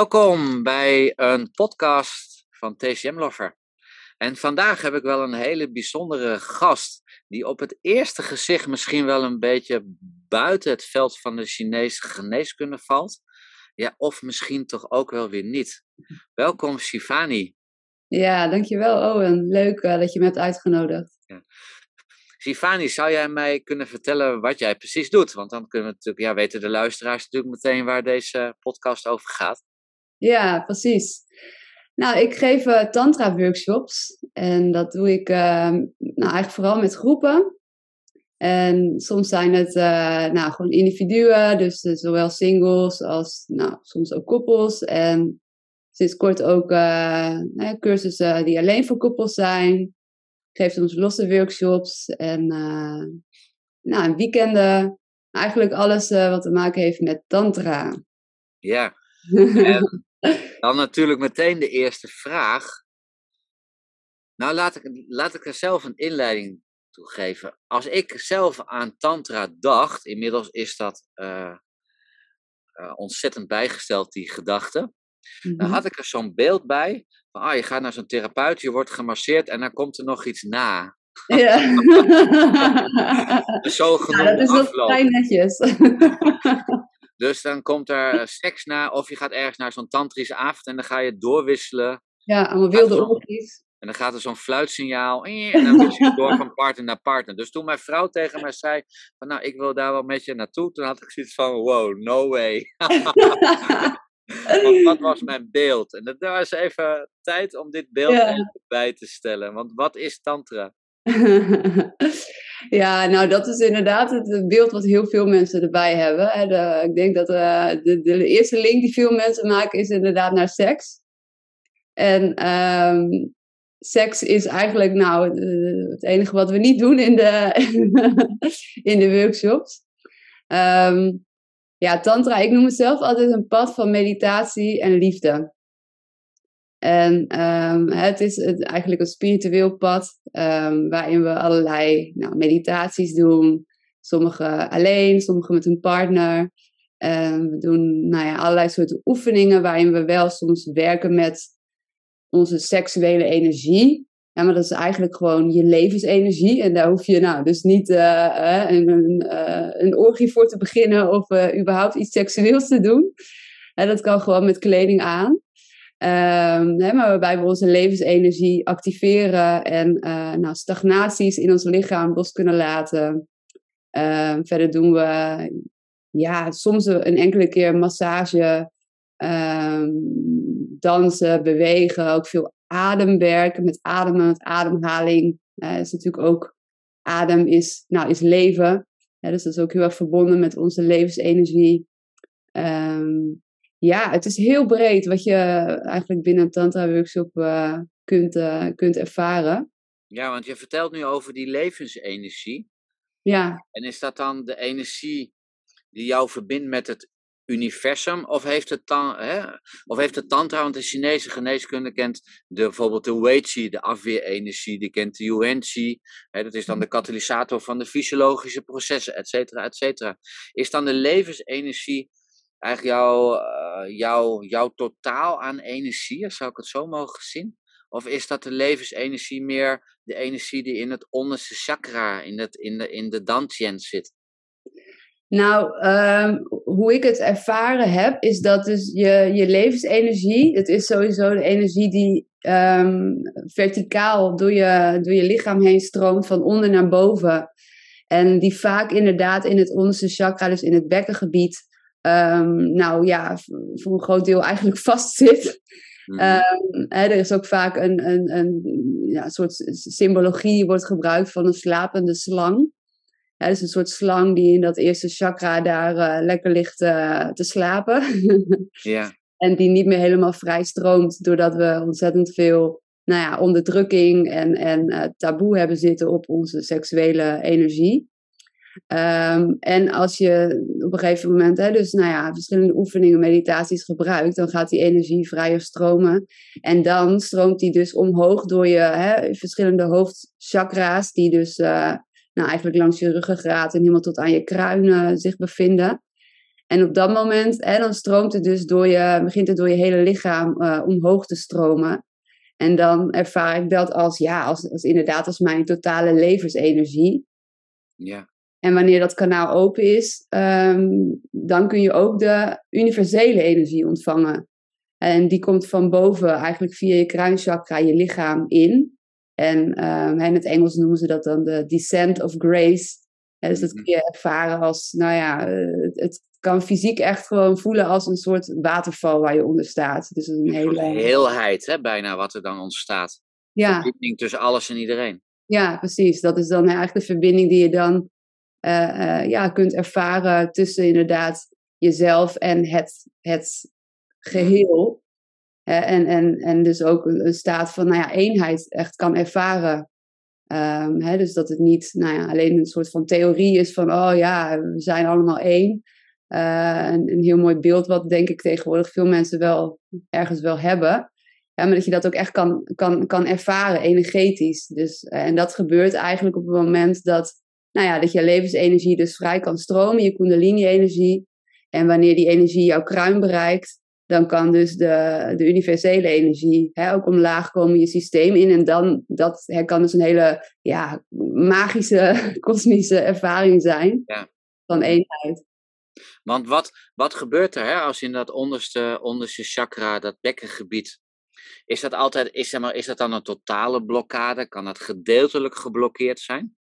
Welkom bij een podcast van TCM Lover. En vandaag heb ik wel een hele bijzondere gast die op het eerste gezicht misschien wel een beetje buiten het veld van de Chinese geneeskunde valt. Ja, of misschien toch ook wel weer niet. Welkom Shivani. Ja, dankjewel Owen. Leuk dat je me hebt uitgenodigd. Ja. Shivani, zou jij mij kunnen vertellen wat jij precies doet? Want dan kunnen we natuurlijk, ja, weten de luisteraars natuurlijk meteen waar deze podcast over gaat. Ja, precies. Nou, ik geef tantra-workshops en dat doe ik eigenlijk vooral met groepen. En soms zijn het gewoon individuen, dus zowel singles als soms ook koppels. En sinds kort ook cursussen die alleen voor koppels zijn. Ik geef soms losse workshops en weekenden. Eigenlijk alles wat te maken heeft met tantra. Ja, en dan natuurlijk meteen de eerste vraag. Nou, laat ik er zelf een inleiding toe geven. Als ik zelf aan tantra dacht, inmiddels is dat ontzettend bijgesteld, die gedachte. Mm-hmm. Dan had ik er zo'n beeld bij. Je gaat naar zo'n therapeut, je wordt gemasseerd en dan komt er nog iets na. Ja. Zogenoemde afloop. Dat is wel vrij netjes. Dus dan komt er seks na of je gaat ergens naar zo'n tantrische avond en dan ga je doorwisselen. Ja, allemaal wilde oortjes. En dan gaat er zo'n fluitsignaal en dan wissel je door van partner naar partner. Dus toen mijn vrouw tegen mij zei van, ik wil daar wel met je naartoe. Toen had ik zoiets van, wow, no way. Want wat was mijn beeld? En dat was even tijd om dit beeld even bij te stellen. Want wat is tantra? Ja, nou dat is inderdaad het beeld wat heel veel mensen erbij hebben. Hè. Ik denk dat de eerste link die veel mensen maken is inderdaad naar seks. En seks is eigenlijk het enige wat we niet doen in de, in de workshops. Ja, tantra, ik noem het zelf altijd een pad van meditatie en liefde. En het is eigenlijk een spiritueel pad waarin we allerlei meditaties doen. Sommige alleen, sommige met een partner. We doen allerlei soorten oefeningen waarin we wel soms werken met onze seksuele energie. Ja, maar dat is eigenlijk gewoon je levensenergie. En daar hoef je dus niet een orgie voor te beginnen of überhaupt iets seksueels te doen. Dat kan gewoon met kleding aan. Maar waarbij we onze levensenergie activeren en stagnaties in ons lichaam los kunnen laten. Verder doen we soms een enkele keer massage, dansen, bewegen, ook veel ademwerken, met ademen, met ademhaling. Is natuurlijk ook, adem is leven. Dus dat is ook heel erg verbonden met onze levensenergie. Het is heel breed wat je eigenlijk binnen een tantra workshop kunt ervaren. Ja, want je vertelt nu over die levensenergie. Ja. En is dat dan de energie die jou verbindt met het universum, of heeft het tantra, want de Chinese geneeskunde kent bijvoorbeeld de Wei-qi, de afweerenergie, die kent de Yuan-qi, dat is dan de katalysator van de fysiologische processen, et cetera, et cetera. Is dan de levensenergie eigenlijk jouw totaal aan energie, zou ik het zo mogen zien? Of is dat de levensenergie meer de energie die in het onderste chakra, in de dantian zit? Nou, hoe ik het ervaren heb, is dat dus je levensenergie, het is sowieso de energie die verticaal door je lichaam heen stroomt, van onder naar boven. En die vaak inderdaad in het onderste chakra, dus in het bekkengebied, voor een groot deel eigenlijk vastzit. Er is ook vaak een soort symbologie wordt gebruikt van een slapende slang. Ja, dus een soort slang die in dat eerste chakra daar lekker ligt te slapen. Ja. En die niet meer helemaal vrij stroomt, doordat we ontzettend veel onderdrukking en taboe hebben zitten op onze seksuele energie. En als je op een gegeven moment verschillende oefeningen, meditaties gebruikt, dan gaat die energie vrijer stromen. En dan stroomt die dus omhoog door je verschillende hoofdchakra's, die dus eigenlijk langs je ruggengraat en helemaal tot aan je kruin zich bevinden. En op dat moment, dan stroomt het dus begint het door je hele lichaam omhoog te stromen. En dan ervaar ik dat als mijn totale levensenergie. Ja. En wanneer dat kanaal open is, dan kun je ook de universele energie ontvangen. En die komt van boven, eigenlijk via je kruinchakra, je lichaam in. En in het Engels noemen ze dat dan de descent of grace. Dus dat kun je ervaren als, het kan fysiek echt gewoon voelen als een soort waterval waar je onder staat. Dus een hele heelheid, hè, bijna, wat er dan ontstaat. Ja. Verbinding tussen alles en iedereen. Ja, precies. Dat is dan eigenlijk de verbinding die je dan kunt ervaren tussen inderdaad jezelf en het geheel. En dus ook een staat van eenheid echt kan ervaren. Dus dat het niet alleen een soort van theorie is van we zijn allemaal één. Een heel mooi beeld wat denk ik tegenwoordig veel mensen wel ergens wel hebben. Ja, maar dat je dat ook echt kan ervaren energetisch. Dus, en dat gebeurt eigenlijk op het moment dat je levensenergie dus vrij kan stromen, je kundalini-energie. En wanneer die energie jouw kruin bereikt, dan kan dus de universele energie ook omlaag komen je systeem in. En dan kan dus een hele magische, kosmische ervaring zijn van eenheid. Want wat gebeurt er als in dat onderste chakra, dat bekkengebied, is dat dan een totale blokkade? Kan dat gedeeltelijk geblokkeerd zijn?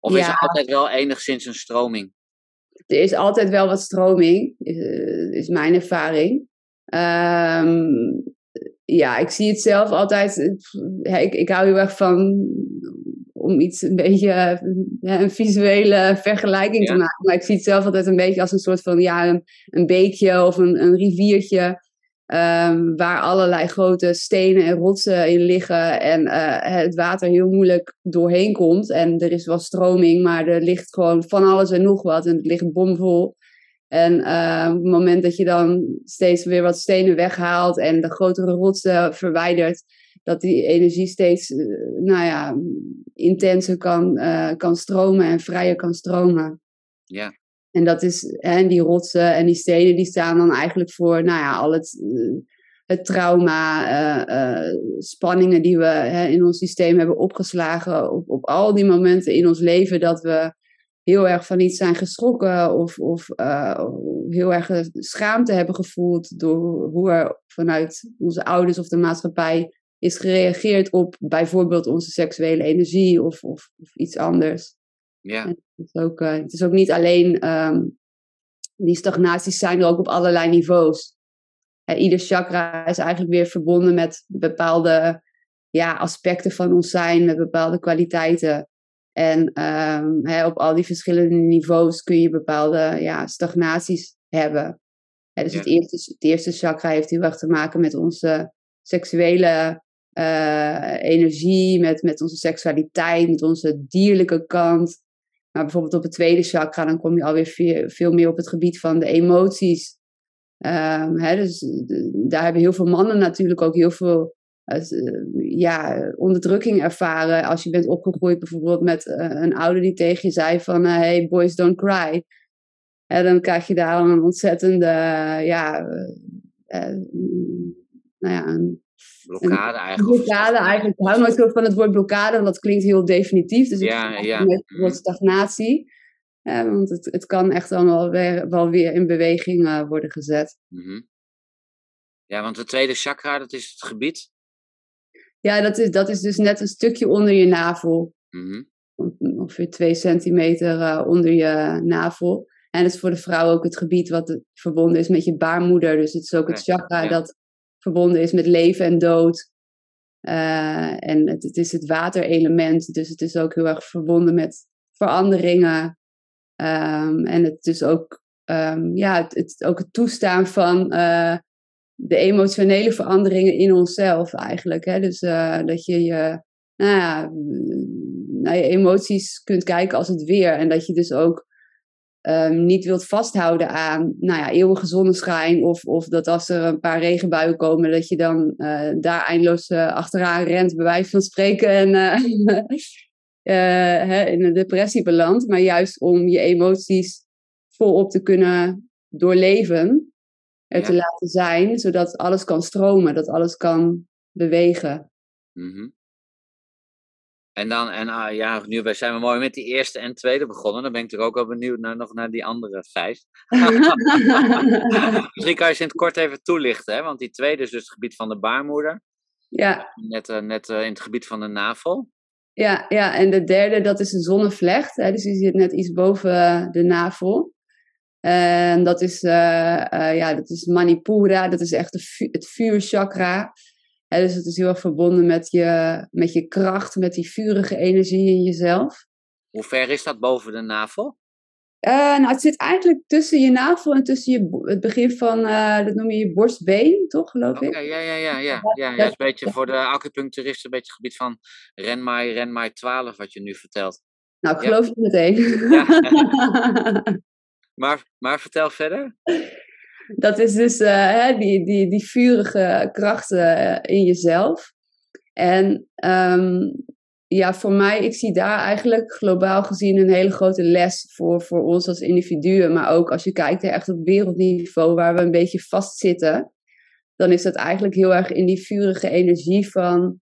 Of is er altijd wel enigszins een stroming? Er is altijd wel wat stroming, is mijn ervaring. Ik zie het zelf altijd. Ik hou heel erg van om iets een beetje een visuele vergelijking te maken. Maar ik zie het zelf altijd een beetje als een soort van een beekje of een riviertje. Waar allerlei grote stenen en rotsen in liggen en het water heel moeilijk doorheen komt. En er is wel stroming, maar er ligt gewoon van alles en nog wat en het ligt bomvol. En op het moment dat je dan steeds weer wat stenen weghaalt en de grotere rotsen verwijdert, dat die energie steeds intenser kan stromen en vrijer kan stromen. Ja. En dat is, die rotsen en die stenen, die staan dan eigenlijk voor al het trauma, spanningen die we in ons systeem hebben opgeslagen. Op al die momenten in ons leven dat we heel erg van iets zijn geschrokken of heel erg schaamte hebben gevoeld door hoe er vanuit onze ouders of de maatschappij is gereageerd op bijvoorbeeld onze seksuele energie of iets anders. Ja. Het is ook niet alleen, die stagnaties zijn er ook op allerlei niveaus. Ieder chakra is eigenlijk weer verbonden met bepaalde aspecten van ons zijn, met bepaalde kwaliteiten. En op al die verschillende niveaus kun je bepaalde stagnaties hebben. Dus het eerste chakra heeft heel erg te maken met onze seksuele energie, met onze seksualiteit, met onze dierlijke kant. Maar bijvoorbeeld op het tweede chakra, dan kom je alweer veel meer op het gebied van de emoties. Daar hebben heel veel mannen natuurlijk ook heel veel onderdrukking ervaren. Als je bent opgegroeid bijvoorbeeld met een ouder die tegen je zei van hey, boys don't cry. En dan krijg je daar een ontzettende blokkade eigenlijk. Blokkade eigenlijk. Ik hou nooit veel van het woord blokkade, want dat klinkt heel definitief. Dus het woord stagnatie. Want het kan echt dan wel weer in beweging worden gezet. Mm-hmm. Ja, want het tweede chakra, dat is het gebied? Ja, dat is dus net een stukje onder je navel. Mm-hmm. Ongeveer 2 centimeter onder je navel. En dat is voor de vrouw ook het gebied wat verbonden is met je baarmoeder. Dus het is ook het chakra dat verbonden is met leven en dood. En het is het waterelement. Dus het is ook heel erg verbonden met veranderingen. En het is ook, ook het toestaan van de emotionele veranderingen in onszelf eigenlijk. Hè? Dus dat je naar je emoties kunt kijken als het weer. En dat je dus ook niet wilt vasthouden aan eeuwige zonneschijn of dat als er een paar regenbuien komen dat je dan daar eindeloos achteraan rent, bij wijze van spreken en in een depressie belandt, maar juist om je emoties volop te kunnen doorleven. Er te laten zijn, zodat alles kan stromen, dat alles kan bewegen. Mm-hmm. En dan, nu zijn we mooi met die eerste en tweede begonnen. Dan ben ik natuurlijk ook wel benieuwd naar die andere 5. Misschien kan je ze in het kort even toelichten, hè? Want die tweede is dus het gebied van de baarmoeder. Ja. Net in het gebied van de navel. Ja, en de derde, dat is een zonnevlecht. Hè? Dus die zit net iets boven de navel. En dat is Manipura, dat is echt het vuurchakra. En dus het is heel erg verbonden met je kracht, met die vurige energie in jezelf. Hoe ver is dat boven de navel? Het zit eigenlijk tussen je navel en tussen het begin van, dat noem je borstbeen, toch, geloof ik? Ja, dat is een beetje voor de acupuncturist, een beetje het gebied van Renmai 12, wat je nu vertelt. Nou, ik geloof je meteen. Ja. Maar vertel verder. Dat is dus die vurige krachten in jezelf. En voor mij, ik zie daar eigenlijk globaal gezien een hele grote les voor ons als individuen. Maar ook als je kijkt echt op wereldniveau, waar we een beetje vastzitten. Dan is dat eigenlijk heel erg in die vurige energie van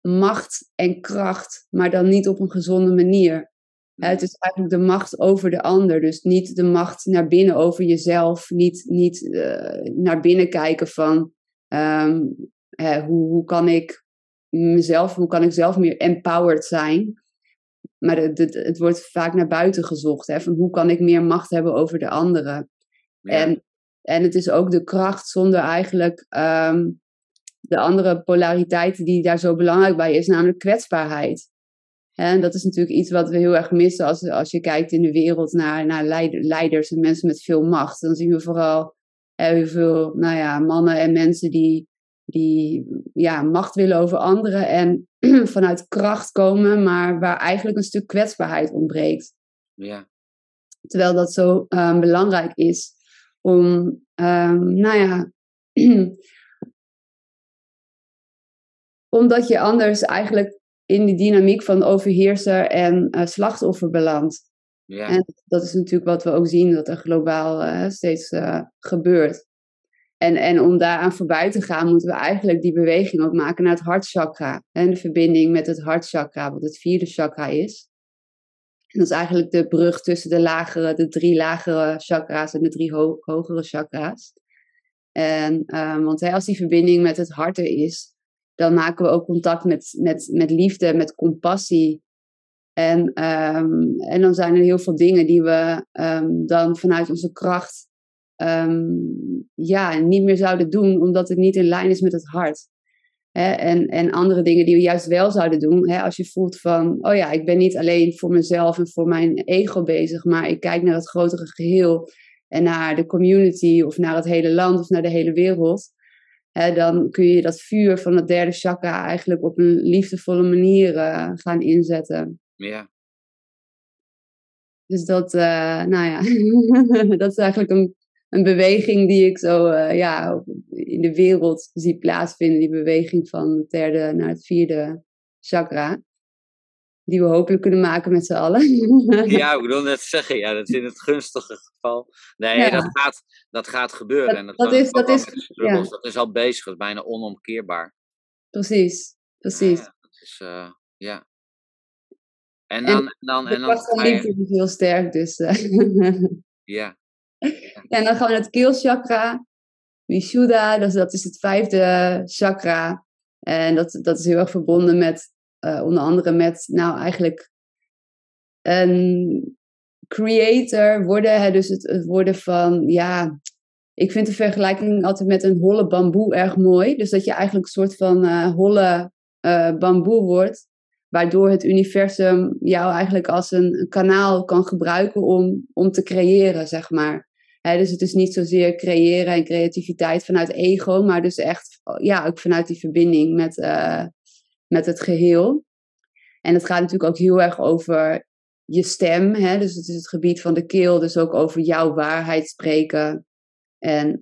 macht en kracht. Maar dan niet op een gezonde manier. Het is eigenlijk de macht over de ander. Dus niet de macht naar binnen over jezelf. Niet naar binnen kijken van hoe kan ik zelf meer empowered zijn. Maar het wordt vaak naar buiten gezocht. Hè, van hoe kan ik meer macht hebben over de anderen. Ja. En het is ook de kracht zonder eigenlijk de andere polariteit die daar zo belangrijk bij is. Namelijk kwetsbaarheid. En dat is natuurlijk iets wat we heel erg missen als je kijkt in de wereld naar leiders en mensen met veel macht. Dan zien we vooral heel veel mannen en mensen die macht willen over anderen en vanuit kracht komen, maar waar eigenlijk een stuk kwetsbaarheid ontbreekt. Ja. Terwijl dat zo belangrijk is om, omdat je anders eigenlijk in die dynamiek van overheerser en slachtoffer belandt. Ja. En dat is natuurlijk wat we ook zien, dat er globaal steeds gebeurt. En om daaraan voorbij te gaan, moeten we eigenlijk die beweging ook maken naar het hartchakra. En de verbinding met het hartchakra, wat het 4e chakra is. En dat is eigenlijk de brug tussen de 3 lagere chakra's en de 3 hogere chakra's. Want als die verbinding met het hart er is, dan maken we ook contact met liefde, met compassie. En dan zijn er heel veel dingen die we dan vanuit onze kracht niet meer zouden doen, omdat het niet in lijn is met het hart. En andere dingen die we juist wel zouden doen. Hè, als je voelt van, ik ben niet alleen voor mezelf en voor mijn ego bezig, maar ik kijk naar het grotere geheel en naar de community of naar het hele land of naar de hele wereld. Dan kun je dat vuur van het 3e chakra eigenlijk op een liefdevolle manier gaan inzetten. Ja. Dus dat, dat is eigenlijk een beweging die ik zo in de wereld zie plaatsvinden. Die beweging van het 3e naar het 4e chakra. Die we hopelijk kunnen maken met z'n allen. Ja, ik bedoel net zeggen. Ja, dat is in het gunstige geval. Nee, dat gaat gebeuren. Dat is al bezig. Dat is bijna onomkeerbaar. Precies. Dat is. En dan liefde is heel sterk, dus. Ja. En dan gaan we naar het keelchakra. Vishuddha, dat is het 5e chakra. En dat is heel erg verbonden met onder andere met eigenlijk een creator worden. Hè, dus het worden van, ik vind de vergelijking altijd met een holle bamboe erg mooi. Dus dat je eigenlijk een soort van holle bamboe wordt. Waardoor het universum jou eigenlijk als een kanaal kan gebruiken om te creëren, zeg maar. Hè, dus het is niet zozeer creëren en creativiteit vanuit ego. Maar dus echt ook vanuit die verbinding met het geheel. En het gaat natuurlijk ook heel erg over je stem. Hè? Dus het is het gebied van de keel. Dus ook over jouw waarheid spreken. En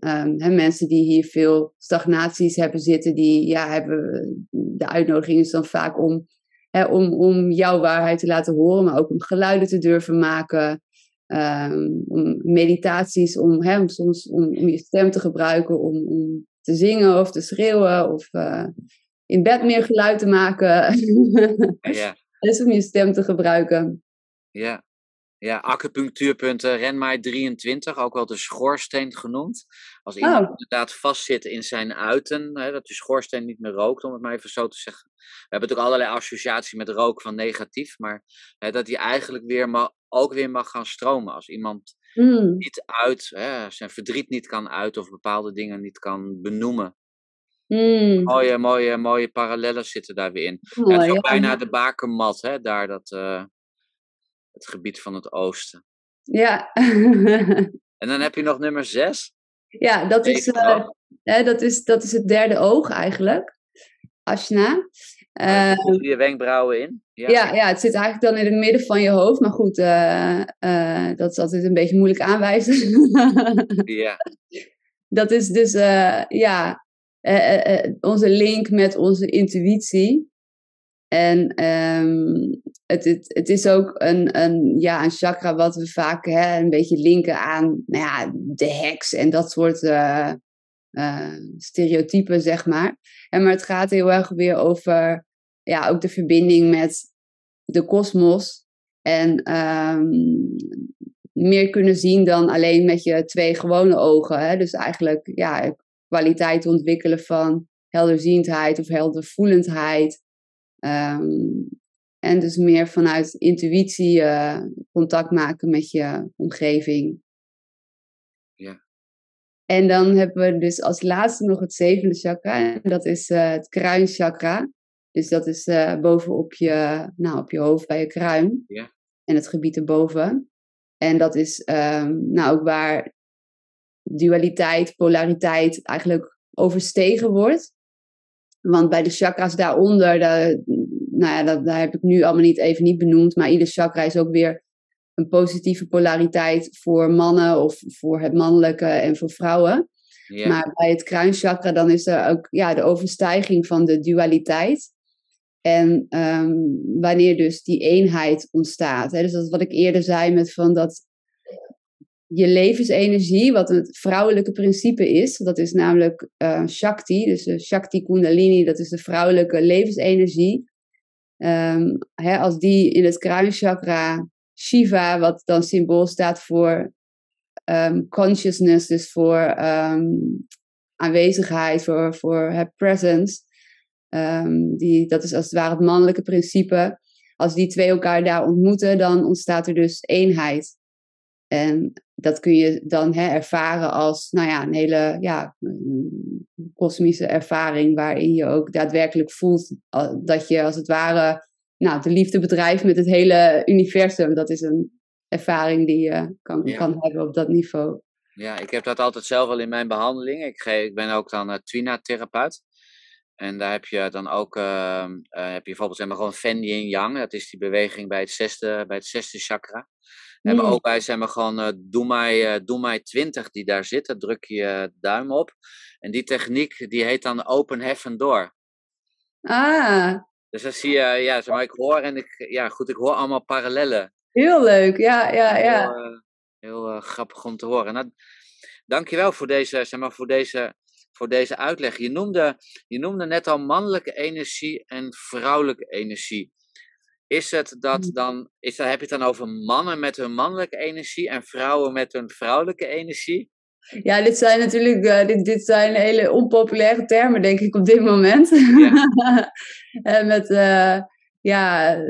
mensen die hier veel stagnaties hebben zitten. Die hebben de uitnodiging is dan vaak om Hè, om jouw waarheid te laten horen, maar ook om geluiden te durven maken. Om meditaties, om je stem te gebruiken, om te zingen of te schreeuwen of in bed meer geluid te maken. Ja. Dus om je stem te gebruiken. Ja, ja, acupunctuurpunten Renmaai 23, ook wel de schoorsteen genoemd. Als iemand inderdaad vastzit in zijn uiten, hè, dat die schoorsteen niet meer rookt, om het maar even zo te zeggen. We hebben natuurlijk allerlei associatie met rook van negatief, maar hè, dat die eigenlijk weer mag gaan stromen. Als iemand niet uit, hè, zijn verdriet niet kan uiten of bepaalde dingen niet kan benoemen. Mooie parallellen zitten daar weer in. Mooi, het is ook bijna de bakermat, hè, daar het gebied van het oosten. Ja. En dan heb je nog nummer 6. Ja, dat is het derde oog eigenlijk. Ashna. Je wenkbrauwen in. Ja. Ja, het zit eigenlijk dan in het midden van je hoofd. Maar goed, dat is altijd een beetje moeilijk aanwijzen. Ja. Dat is dus, onze link met onze intuïtie. En het is ook een chakra wat we vaak een beetje linken aan de heks en dat soort stereotypen, zeg maar. Maar het gaat heel erg weer over ook de verbinding met de kosmos. En meer kunnen zien dan alleen met je 2 gewone ogen. Hè? Dus eigenlijk kwaliteit ontwikkelen van helderziendheid of heldervoelendheid. En dus meer vanuit intuïtie contact maken met je omgeving. Ja. En dan hebben we dus als laatste nog het 7e chakra. En dat is het kruinchakra. Dus dat is bovenop op je hoofd bij je kruin. Ja. En het gebied erboven. En dat is ook waar dualiteit, polariteit eigenlijk overstegen wordt. Want bij de chakras daaronder, daar heb ik nu allemaal even niet benoemd, maar ieder chakra is ook weer een positieve polariteit voor mannen of voor het mannelijke en voor vrouwen. Ja. Maar bij het kruinchakra dan is er ook de overstijging van de dualiteit. En wanneer dus die eenheid ontstaat. Hè? Dus dat is wat ik eerder zei met van dat je levensenergie, wat het vrouwelijke principe is, dat is namelijk Shakti, dus Shakti Kundalini, dat is de vrouwelijke levensenergie. Als die in het kruinchakra, Shiva, wat dan symbool staat voor consciousness, dus voor aanwezigheid, voor presence, dat is als het ware het mannelijke principe. Als die twee elkaar daar ontmoeten, dan ontstaat er dus eenheid. En dat kun je dan ervaren als een hele kosmische ervaring, waarin je ook daadwerkelijk voelt dat je als het ware de liefde bedrijft met het hele universum. Dat is een ervaring die je kan hebben op dat niveau. Ja, ik heb dat altijd zelf al in mijn behandeling. Ik ben ook dan Twina-therapeut. En daar heb je dan ook bijvoorbeeld gewoon Fen Yin Yang. Dat is die beweging bij het zesde chakra. Hebben ook bij Doe Mij 20 die daar zitten. Druk je duim op. En die techniek die heet dan open heaven door. Ah. Dus dan zie je, ik hoor en ik hoor allemaal parallellen. Heel leuk, ja. Heel grappig om te horen. Nou, dankjewel voor deze uitleg. Je noemde net al mannelijke energie en vrouwelijke energie. Heb je het dan over mannen met hun mannelijke energie en vrouwen met hun vrouwelijke energie? Ja, dit zijn natuurlijk dit zijn hele onpopulaire termen, denk ik, op dit moment. Ja.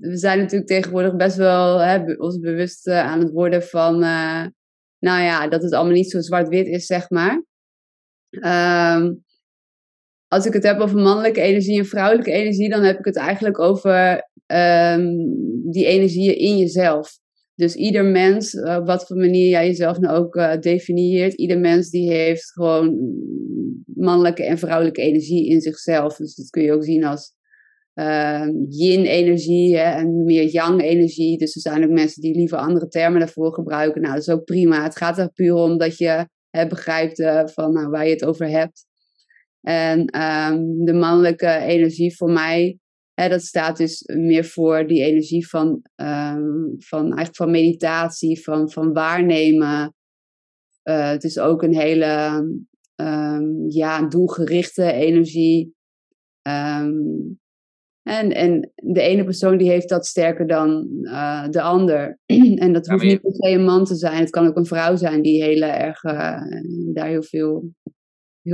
We zijn natuurlijk tegenwoordig best wel ons bewust aan het worden van, dat het allemaal niet zo zwart-wit is, zeg maar. Als ik het heb over mannelijke energie en vrouwelijke energie, dan heb ik het eigenlijk over die energieën in jezelf. Dus ieder mens, op wat voor manier jij jezelf nou ook definieert, ieder mens die heeft gewoon mannelijke en vrouwelijke energie in zichzelf. Dus dat kun je ook zien als yin-energie en meer yang-energie. Dus er zijn ook mensen die liever andere termen daarvoor gebruiken. Nou, dat is ook prima. Het gaat er puur om dat je begrijpt waar je het over hebt. En de mannelijke energie voor mij, hè, dat staat dus meer voor die energie van meditatie, van waarnemen. Het is ook een hele doelgerichte energie. En de ene persoon die heeft dat sterker dan de ander. En dat hoeft niet per se een man te zijn. Het kan ook een vrouw zijn die daar heel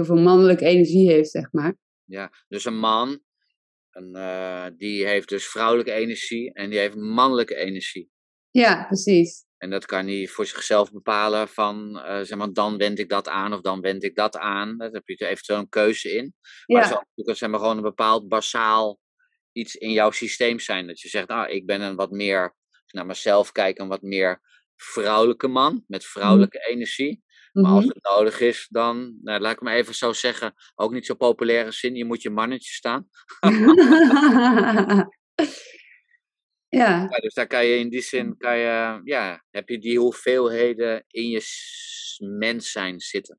veel mannelijke energie heeft, zeg maar. Ja, dus een man die heeft dus vrouwelijke energie en die heeft mannelijke energie. Ja, precies. En dat kan hij voor zichzelf bepalen van, zeg maar, dan wend ik dat aan of dan wend ik dat aan. Daar heb je eventueel een keuze in. Maar er zal, zeg maar, gewoon een bepaald basaal iets in jouw systeem zijn. Dat je zegt, ik ben een wat meer, als ik naar mezelf kijk, een wat meer vrouwelijke man met vrouwelijke energie. Maar als het nodig is, dan, laat ik maar even zo zeggen, ook niet zo populaire zin, je moet je mannetje staan. Ja, dus daar kan je in die zin, heb je die hoeveelheden in je mens zijn zitten.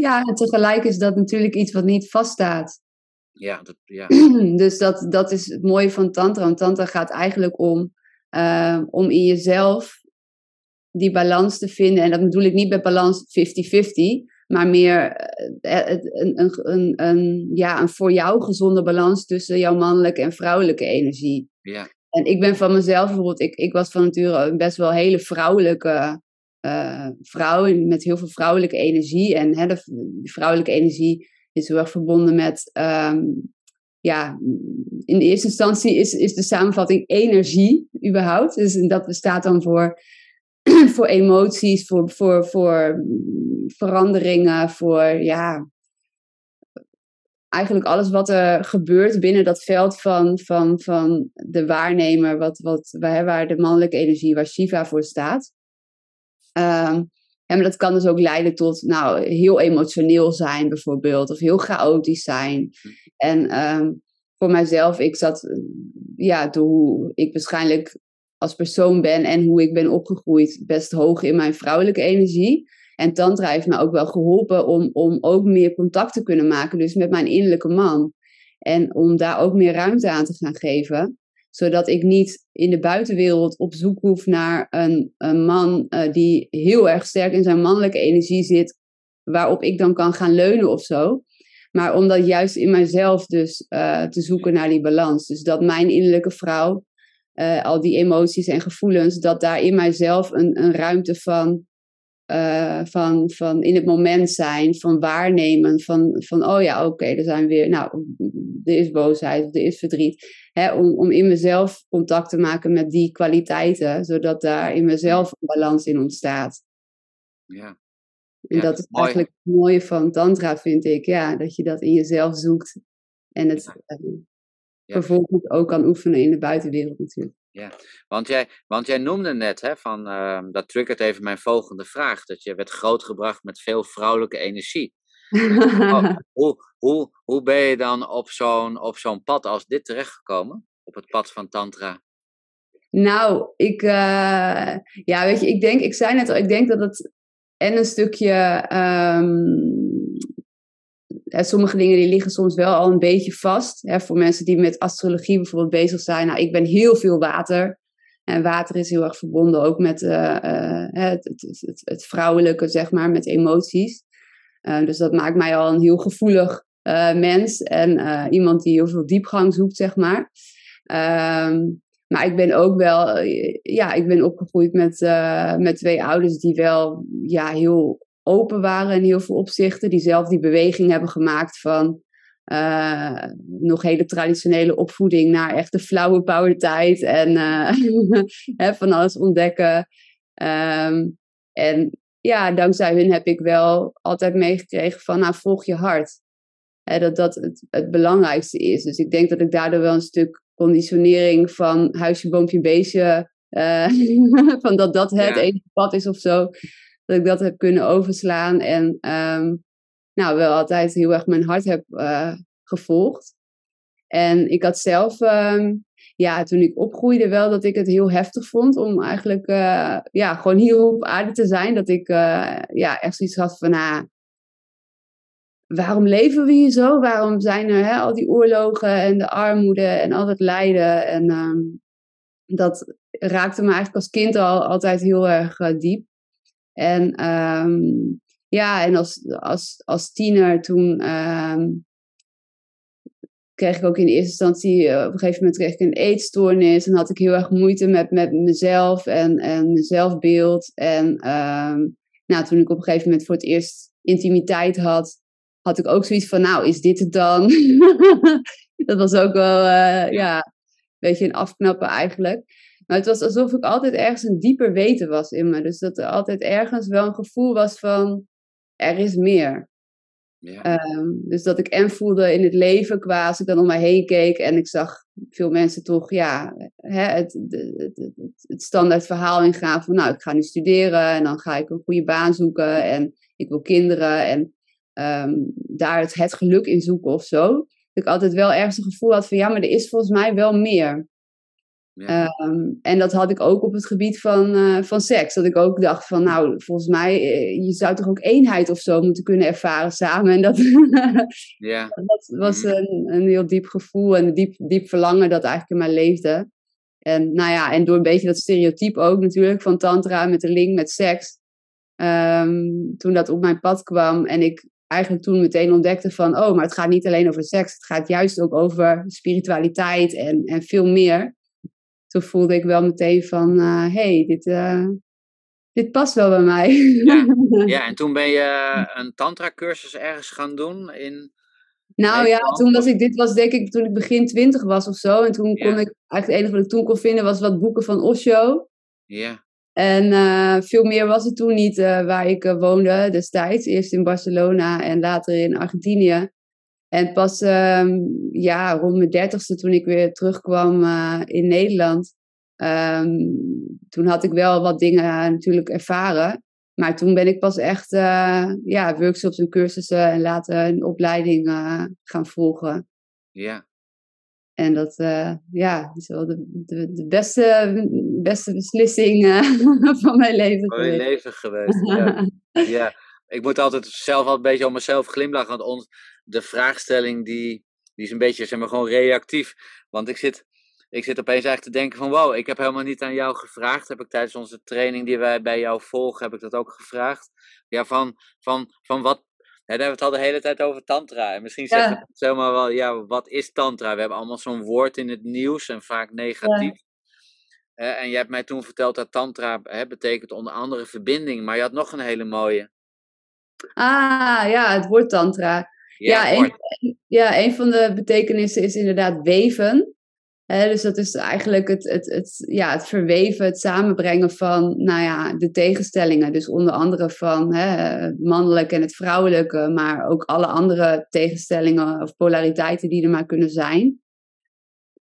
Ja, en tegelijk is dat natuurlijk iets wat niet vaststaat. Ja. Dus dat is het mooie van tantra. Want tantra gaat eigenlijk om in jezelf die balans te vinden. En dat bedoel ik niet bij balans 50-50. Maar meer een voor jou gezonde balans tussen jouw mannelijke en vrouwelijke energie. Ja. En ik ben van mezelf bijvoorbeeld, ik was van nature best wel hele vrouwelijke vrouw. Met heel veel vrouwelijke energie. En de vrouwelijke energie is heel erg verbonden met, in de eerste instantie is de samenvatting energie überhaupt. Dus dat bestaat dan voor emoties, voor veranderingen, eigenlijk alles wat er gebeurt binnen dat veld van de waarnemer, waar de mannelijke energie, waar Shiva voor staat. Maar dat kan dus ook leiden tot heel emotioneel zijn bijvoorbeeld. Of heel chaotisch zijn. En voor mijzelf, ik zat... door hoe ik waarschijnlijk als persoon ben en hoe ik ben opgegroeid, best hoog in mijn vrouwelijke energie. En tantra heeft me ook wel geholpen om ook meer contact te kunnen maken. Dus met mijn innerlijke man. En om daar ook meer ruimte aan te gaan geven. Zodat ik niet in de buitenwereld op zoek hoef naar een man die heel erg sterk in zijn mannelijke energie zit, waarop ik dan kan gaan leunen of zo. Maar om dat juist in mijzelf dus te zoeken naar die balans. Dus dat mijn innerlijke vrouw, al die emoties en gevoelens, dat daar in mijzelf een ruimte van in het moment zijn, van waarnemen, er zijn weer, er is boosheid of er is verdriet. Om in mezelf contact te maken met die kwaliteiten, zodat daar in mezelf een balans in ontstaat. Ja. En dat is mooi. Eigenlijk het mooie van tantra, vind ik. Ja, dat je dat in jezelf zoekt en het vervolgens ook kan oefenen in de buitenwereld natuurlijk. Ja, want jij noemde net, dat triggert even mijn volgende vraag, dat je werd grootgebracht met veel vrouwelijke energie. Hoe ben je dan op zo'n pad als dit terechtgekomen? Op het pad van tantra? Nou, ik denk dat het en een stukje, sommige dingen die liggen soms wel al een beetje vast. Hè, voor mensen die met astrologie bijvoorbeeld bezig zijn. Ik ben heel veel water. En water is heel erg verbonden ook met het vrouwelijke, zeg maar, met emoties. Dus dat maakt mij al een heel gevoelig mens en iemand die heel veel diepgang zoekt, zeg maar. Maar ik ben ook wel, ik ben opgegroeid met twee ouders die wel heel open waren in heel veel opzichten. Die zelf die beweging hebben gemaakt van nog hele traditionele opvoeding naar echt de flower power tijd en van alles ontdekken. Dankzij hun heb ik wel altijd meegekregen van, volg je hart. Dat het belangrijkste is. Dus ik denk dat ik daardoor wel een stuk conditionering van huisje, boompje, beestje, van dat het enige pad is of zo, dat ik dat heb kunnen overslaan en wel altijd heel erg mijn hart heb gevolgd. En ik had zelf, toen ik opgroeide wel dat ik het heel heftig vond om eigenlijk gewoon hier op aarde te zijn. Dat ik echt zoiets had van, waarom leven we hier zo? Waarom zijn er al die oorlogen en de armoede en al dat lijden? En dat raakte me eigenlijk als kind altijd heel erg diep. En en als tiener toen kreeg ik ook in eerste instantie, op een gegeven moment kreeg ik een eetstoornis. En had ik heel erg moeite met mezelf en mijn zelfbeeld. En toen ik op een gegeven moment voor het eerst intimiteit had, had ik ook zoiets van, nou, is dit het dan? Dat was ook wel, een beetje een afknappen eigenlijk. Maar het was alsof ik altijd ergens een dieper weten was in me. Dus dat er altijd ergens wel een gevoel was van, er is meer. Ja. Dus dat ik voelde in het leven als ik dan om mij heen keek en ik zag veel mensen toch het standaard verhaal ingaan van, nou, ik ga nu studeren en dan ga ik een goede baan zoeken en ik wil kinderen en daar het geluk in zoeken of zo. Dat ik altijd wel ergens een gevoel had van, ja, maar er is volgens mij wel meer. Ja. En dat had ik ook op het gebied van seks. Dat ik ook dacht van, nou, volgens mij, je zou toch ook eenheid of zo moeten kunnen ervaren samen. En dat, ja. Dat was een heel diep gevoel en een diep verlangen dat eigenlijk in mij leefde. En en door een beetje dat stereotype ook natuurlijk van tantra met de link met seks. Toen dat op mijn pad kwam en ik eigenlijk toen meteen ontdekte van, oh, maar het gaat niet alleen over seks. Het gaat juist ook over spiritualiteit en veel meer. Toen voelde ik wel meteen van, dit past wel bij mij. Ja, en toen ben je een tantra-cursus ergens gaan doen? Dit was denk ik toen ik begin 20 was of zo. En toen kon ik, eigenlijk het enige wat ik toen kon vinden was wat boeken van Osho. Ja. En veel meer was het toen niet waar ik woonde destijds. Eerst in Barcelona en later in Argentinië. En pas rond mijn 30ste, toen ik weer terugkwam in Nederland, toen had ik wel wat dingen natuurlijk ervaren. Maar toen ben ik pas echt workshops en cursussen en later een opleiding gaan volgen. Ja. En dat is wel de beste beslissing van mijn leven geweest. Van je leven geweest, ja. Ja. Ik moet altijd zelf al een beetje om mezelf glimlachen, want de vraagstelling die is een beetje, zeg maar, gewoon reactief. Want ik zit opeens eigenlijk te denken van, wow, ik heb helemaal niet aan jou gevraagd. Heb ik tijdens onze training die wij bij jou volgen, heb ik dat ook gevraagd. Ja, van wat... We het al de hele tijd over tantra. En misschien zeggen we zomaar wel, wat is tantra? We hebben allemaal zo'n woord in het nieuws en vaak negatief. Ja. En jij hebt mij toen verteld dat tantra betekent onder andere verbinding. Maar je had nog een hele mooie. Het woord tantra. Ja, een van de betekenissen is inderdaad weven. Dus dat is eigenlijk het verweven, het samenbrengen van de tegenstellingen. Dus onder andere van het mannelijke en het vrouwelijke, maar ook alle andere tegenstellingen of polariteiten die er maar kunnen zijn.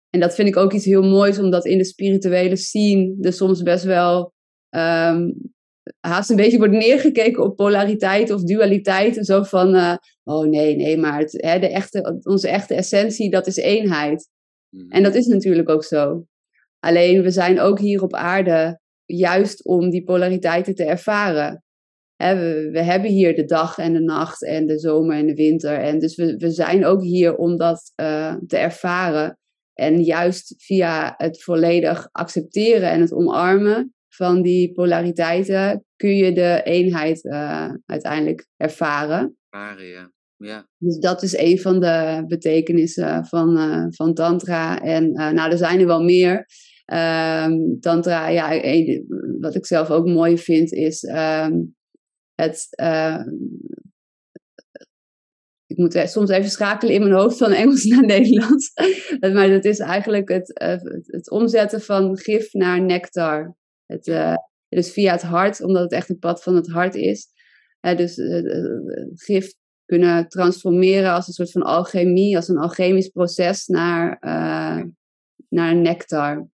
En dat vind ik ook iets heel moois, omdat in de spirituele scene er soms best wel haast een beetje wordt neergekeken op polariteit of dualiteit. En zo van, maar onze echte essentie, dat is eenheid. En dat is natuurlijk ook zo. Alleen we zijn ook hier op aarde juist om die polariteiten te ervaren. We hebben hier de dag en de nacht en de zomer en de winter. En dus we zijn ook hier om dat te ervaren. En juist via het volledig accepteren en het omarmen van die polariteiten kun je de eenheid uiteindelijk ervaren. Ja. Dus dat is een van de betekenissen van tantra. En er zijn er wel meer. Tantra, wat ik zelf ook mooi vind, is ik moet soms even schakelen in mijn hoofd van Engels naar Nederlands. Maar dat is eigenlijk het omzetten van gif naar nectar. Dus via het hart, omdat het echt een pad van het hart is. Gif kunnen transformeren als een soort van alchemie, als een alchemisch proces naar nectar.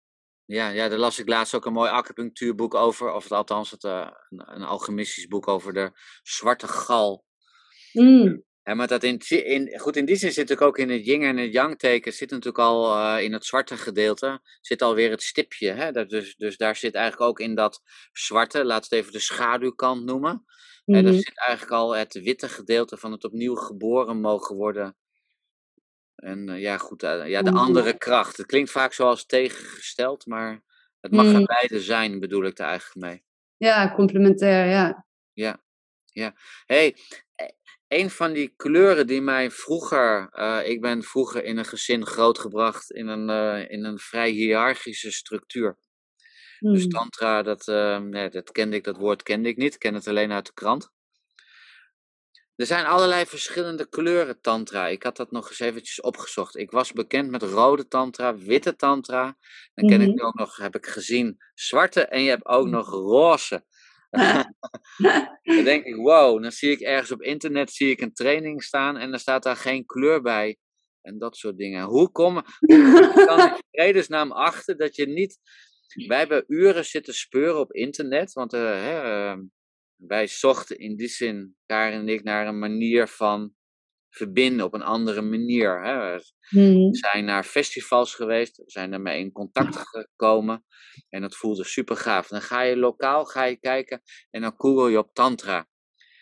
Ja, daar las ik laatst ook een mooi acupunctuurboek over, of althans een alchemistisch boek over de zwarte gal. Ja, maar dat in die zin zit natuurlijk ook in het yin en het yang teken, zit natuurlijk al in het zwarte gedeelte, zit alweer het stipje. Dus daar zit eigenlijk ook in dat zwarte, laten we het even de schaduwkant noemen. Mm-hmm. Daar zit eigenlijk al het witte gedeelte van het opnieuw geboren mogen worden. En de andere kracht. Het klinkt vaak zoals tegengesteld, maar het mag er beide zijn, bedoel ik daar eigenlijk mee. Ja, complementair, ja. Ja, ja. Hey, een van die kleuren die mij vroeger... ik ben vroeger in een gezin grootgebracht in een vrij hiërarchische structuur. Dus tantra, dat woord kende ik niet. Ik ken het alleen uit de krant. Er zijn allerlei verschillende kleuren tantra. Ik had dat nog eens eventjes opgezocht. Ik was bekend met rode tantra, witte tantra. Dan ken ik nu ook nog, heb ik gezien, zwarte. En je hebt ook nog roze. Dan denk ik, wow. Dan zie ik ergens op internet een training staan. En dan staat daar geen kleur bij. En dat soort dingen. Hoe kan ik vredesnaam achter dat je niet... Wij hebben uren zitten speuren op internet, want wij zochten in die zin, Karin en ik, naar een manier van verbinden op een andere manier. Hè. We zijn naar festivals geweest, we zijn ermee in contact gekomen en dat voelde super gaaf. Dan ga je lokaal, kijken en dan google je op tantra.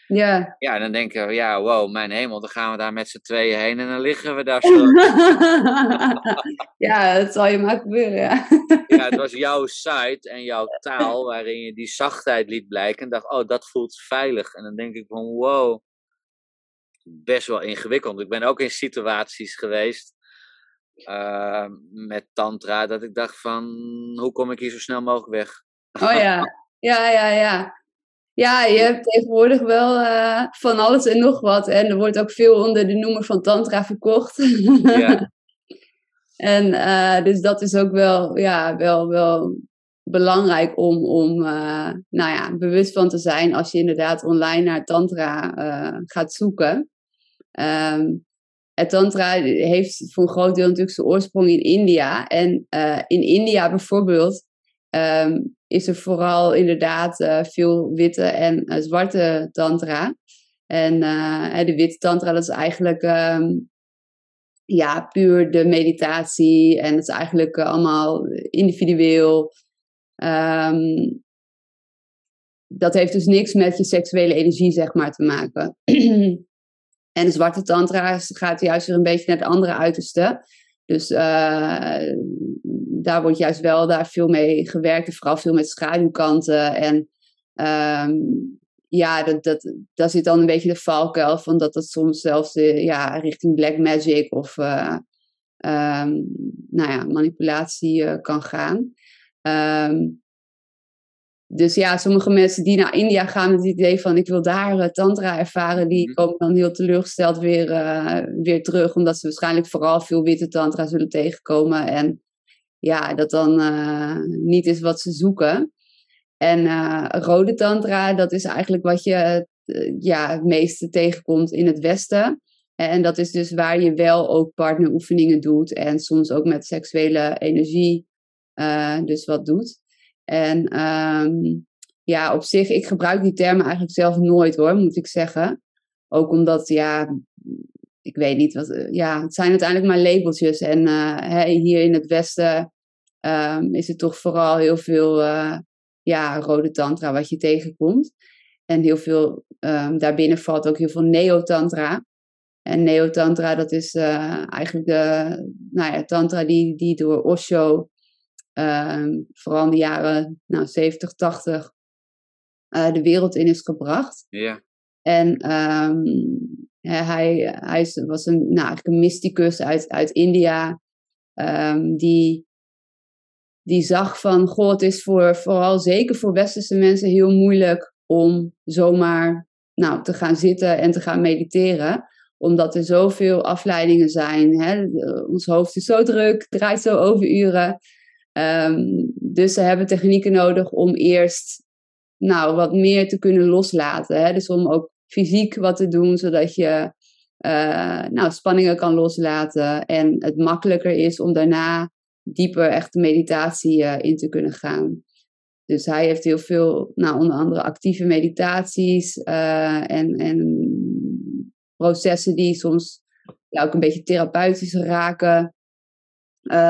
Yeah. Ja, en dan denken we, ja, wow, mijn hemel, dan gaan we daar met z'n tweeën heen en dan liggen we daar zo. Ja, dat zal je maar gebeuren, ja. Ja, het was jouw site en jouw taal waarin je die zachtheid liet blijken en dacht, oh, dat voelt veilig. En dan denk ik van, wow, best wel ingewikkeld. Ik ben ook in situaties geweest met tantra dat ik dacht van, hoe kom ik hier zo snel mogelijk weg? Oh ja, ja, ja, ja. Ja, je hebt tegenwoordig wel van alles en nog wat. En er wordt ook veel onder de noemer van tantra verkocht. Ja. En dus dat is ook wel, ja, wel belangrijk om bewust van te zijn als je inderdaad online naar tantra gaat zoeken. Het tantra heeft voor een groot deel natuurlijk zijn oorsprong in India. En in India bijvoorbeeld... is er vooral inderdaad veel witte en zwarte tantra. En de witte tantra, dat is eigenlijk puur de meditatie. En het is eigenlijk allemaal individueel. Dat heeft dus niks met je seksuele energie, zeg maar, te maken. En de zwarte tantra gaat juist weer een beetje naar het andere uiterste. Dus daar wordt juist wel veel mee gewerkt. En vooral veel met schaduwkanten. En daar zit dan een beetje de valkuil van dat het soms zelfs richting black magic of manipulatie kan gaan. Dus ja, sommige mensen die naar India gaan met het idee van ik wil daar tantra ervaren, die komen dan heel teleurgesteld weer terug. Omdat ze waarschijnlijk vooral veel witte tantra zullen tegenkomen. En ja, dat dan niet is wat ze zoeken. En rode tantra, dat is eigenlijk wat je het meeste tegenkomt in het Westen. En dat is dus waar je wel ook partneroefeningen doet. En soms ook met seksuele energie dus wat doet. En op zich, ik gebruik die termen eigenlijk zelf nooit hoor, moet ik zeggen. Ook omdat, ik weet niet wat... Ja, het zijn uiteindelijk maar labeltjes. En hier in het Westen is het toch vooral heel veel rode tantra wat je tegenkomt. En heel veel, daarbinnen valt ook heel veel neotantra. En neotantra, dat is eigenlijk de tantra die door Osho... vooral in de jaren 70, 80 de wereld in is gebracht. Ja. En hij was eigenlijk een mysticus uit India die zag van, goh, het is vooral zeker voor westerse mensen heel moeilijk om zomaar te gaan zitten en te gaan mediteren. Omdat er zoveel afleidingen zijn. Hè? Ons hoofd is zo druk, draait zo over uren. Dus ze hebben technieken nodig om eerst wat meer te kunnen loslaten. Hè? Dus om ook fysiek wat te doen, zodat je spanningen kan loslaten. En het makkelijker is om daarna dieper echt de meditatie in te kunnen gaan. Dus hij heeft heel veel, onder andere actieve meditaties en processen die soms ook een beetje therapeutisch raken,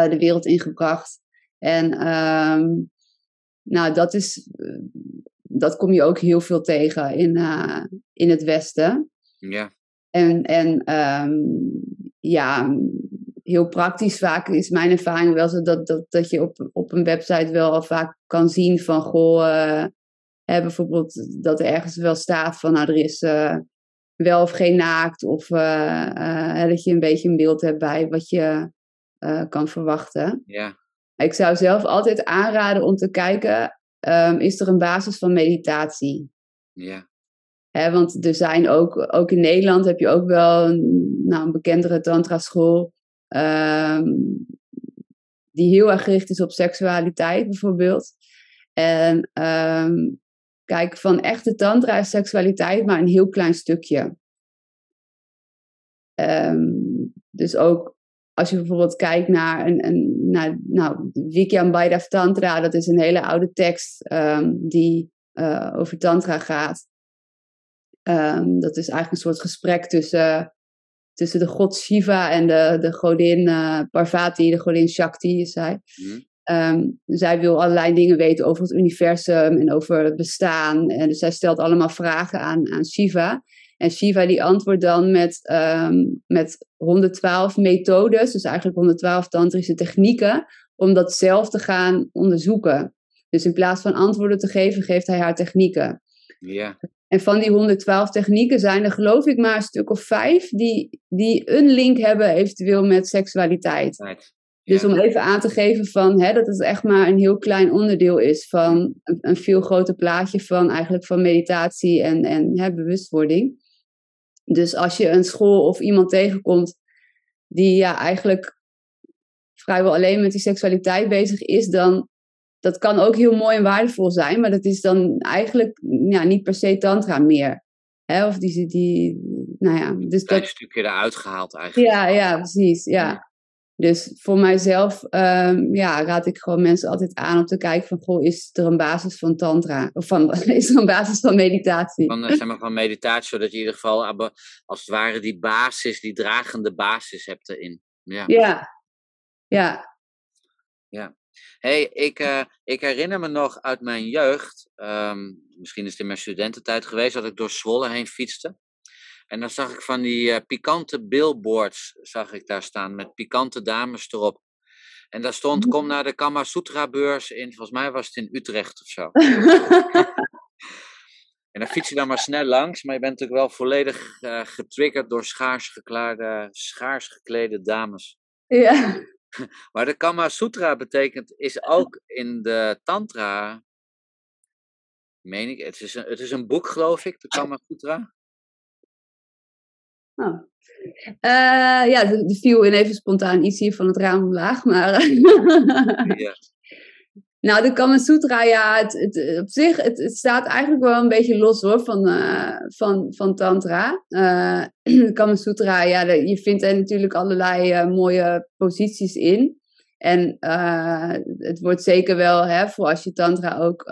de wereld ingebracht. En dat is dat kom je ook heel veel tegen in het Westen. Ja. En heel praktisch vaak is mijn ervaring wel zo dat je op een website wel al vaak kan zien van bijvoorbeeld dat er ergens wel staat van nou er is wel of geen naakt of dat je een beetje een beeld hebt bij wat je kan verwachten. Ja. Ik zou zelf altijd aanraden om te kijken, is er een basis van meditatie? Ja. Want er zijn ook in Nederland heb je ook wel een bekendere tantraschool die heel erg gericht is op seksualiteit bijvoorbeeld. En kijk, van echte tantra is seksualiteit maar een heel klein stukje. Dus ook als je bijvoorbeeld kijkt naar Vigyan Bhairav Tantra, dat is een hele oude tekst die over tantra gaat. Dat is eigenlijk een soort gesprek tussen de god Shiva en de godin Parvati, de godin Shakti is zij. Mm. Zij wil allerlei dingen weten over het universum en over het bestaan. En dus zij stelt allemaal vragen aan Shiva. En Shiva die antwoordt dan met 112 methodes, dus eigenlijk 112 tantrische technieken, om dat zelf te gaan onderzoeken. Dus in plaats van antwoorden te geven, geeft hij haar technieken. Ja. En van die 112 technieken zijn er geloof ik maar een stuk of 5 die een link hebben eventueel met seksualiteit. Right. Dus om even aan te geven van, dat het echt maar een heel klein onderdeel is van een veel groter plaatje van eigenlijk van meditatie en bewustwording. Dus als je een school of iemand tegenkomt die eigenlijk vrijwel alleen met die seksualiteit bezig is, dan dat kan ook heel mooi en waardevol zijn, maar dat is dan eigenlijk niet per se tantra meer. Of dus een klein stukje eruit gehaald eigenlijk. Ja, precies, ja. Dus voor mijzelf raad ik gewoon mensen altijd aan om te kijken van, goh, is er een basis van tantra? Of is er een basis van meditatie? Van meditatie, zodat je in ieder geval, als het ware, die basis, die dragende basis hebt erin. Ja. Hey, ik herinner me nog uit mijn jeugd, misschien is het in mijn studententijd geweest, dat ik door Zwolle heen fietste. En dan zag ik van die pikante billboards, zag ik daar staan, met pikante dames erop. En daar stond, kom naar de Kama Sutra beurs in, volgens mij was het in Utrecht of zo. En dan fiets je dan maar snel langs, maar je bent natuurlijk wel volledig getriggerd door schaars geklede dames. Ja. Maar de Kama Sutra is ook in de tantra, meen ik, het is een boek geloof ik, de Kama Sutra. Oh. Er viel in even spontaan iets hier van het raam omlaag, maar... Yes. Nou, de Kama Sutra, op zich, het staat eigenlijk wel een beetje los hoor, van tantra. De Kama Sutra, je vindt er natuurlijk allerlei mooie posities in. En het wordt zeker wel, voor als je tantra ook...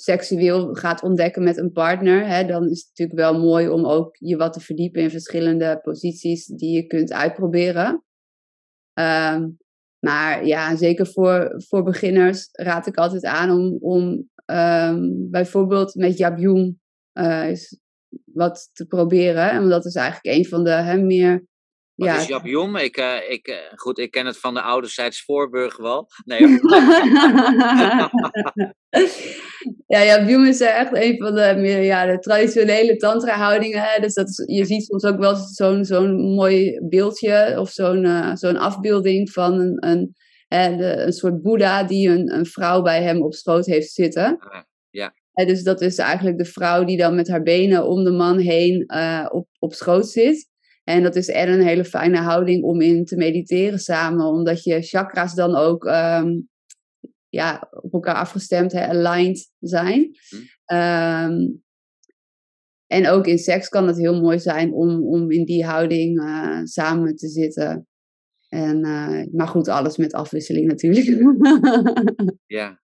seksueel gaat ontdekken met een partner, dan is het natuurlijk wel mooi om ook je wat te verdiepen in verschillende posities die je kunt uitproberen. Maar ja, zeker voor beginners raad ik altijd aan om bijvoorbeeld met Yabyoom wat te proberen. En dat is eigenlijk een van de meer... Wat is Yabyoom? Ik ken het van de ouderzijds Voorburg wel. Nee. Yabyoom is echt een van de meer de traditionele tantra houdingen. Dus je ziet soms ook wel zo'n mooi beeldje of zo'n afbeelding van een soort boeddha die een vrouw bij hem op schoot heeft zitten. Ja. Dus dat is eigenlijk de vrouw die dan met haar benen om de man heen op schoot zit. En dat is een hele fijne houding om in te mediteren samen. Omdat je chakras dan ook op elkaar afgestemd, aligned zijn. Hm. En ook in seks kan het heel mooi zijn om in die houding samen te zitten. En, maar goed, alles met afwisseling natuurlijk. Ja.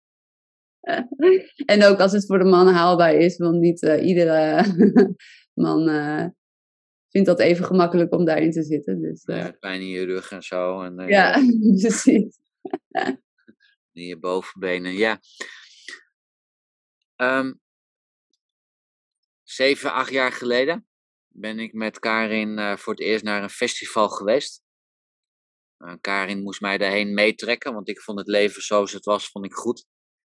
En ook als het voor de man haalbaar is. Want niet iedere man... vindt dat even gemakkelijk om daarin te zitten. Dus, pijn in je rug en zo. En, precies. In je bovenbenen, ja. Zeven, 8 jaar geleden ben ik met Karin voor het eerst naar een festival geweest. Karin moest mij daarheen meetrekken, want ik vond het leven zoals het was, vond ik goed.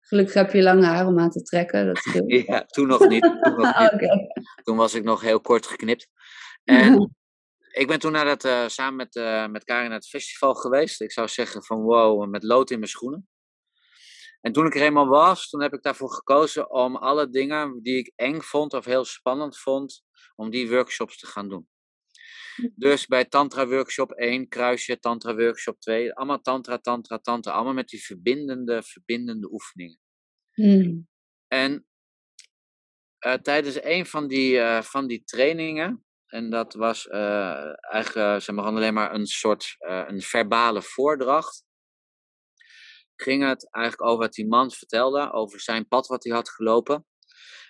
Gelukkig heb je lange haar om aan te trekken. Dat is ja, toen nog niet. Okay. Toen was ik nog heel kort geknipt. En ik ben toen naar dat, samen met Karin naar het festival geweest. Ik zou zeggen van wow, met lood in mijn schoenen. En toen ik er eenmaal was, toen heb ik daarvoor gekozen om alle dingen die ik eng vond of heel spannend vond, om die workshops te gaan doen. Dus bij Tantra Workshop 1, kruisje, Tantra Workshop 2, allemaal Tantra, allemaal met die verbindende oefeningen. En tijdens een van die trainingen, en dat was eigenlijk zeg maar, alleen maar een soort een verbale voordracht, ging het eigenlijk over wat die man vertelde, over zijn pad wat hij had gelopen.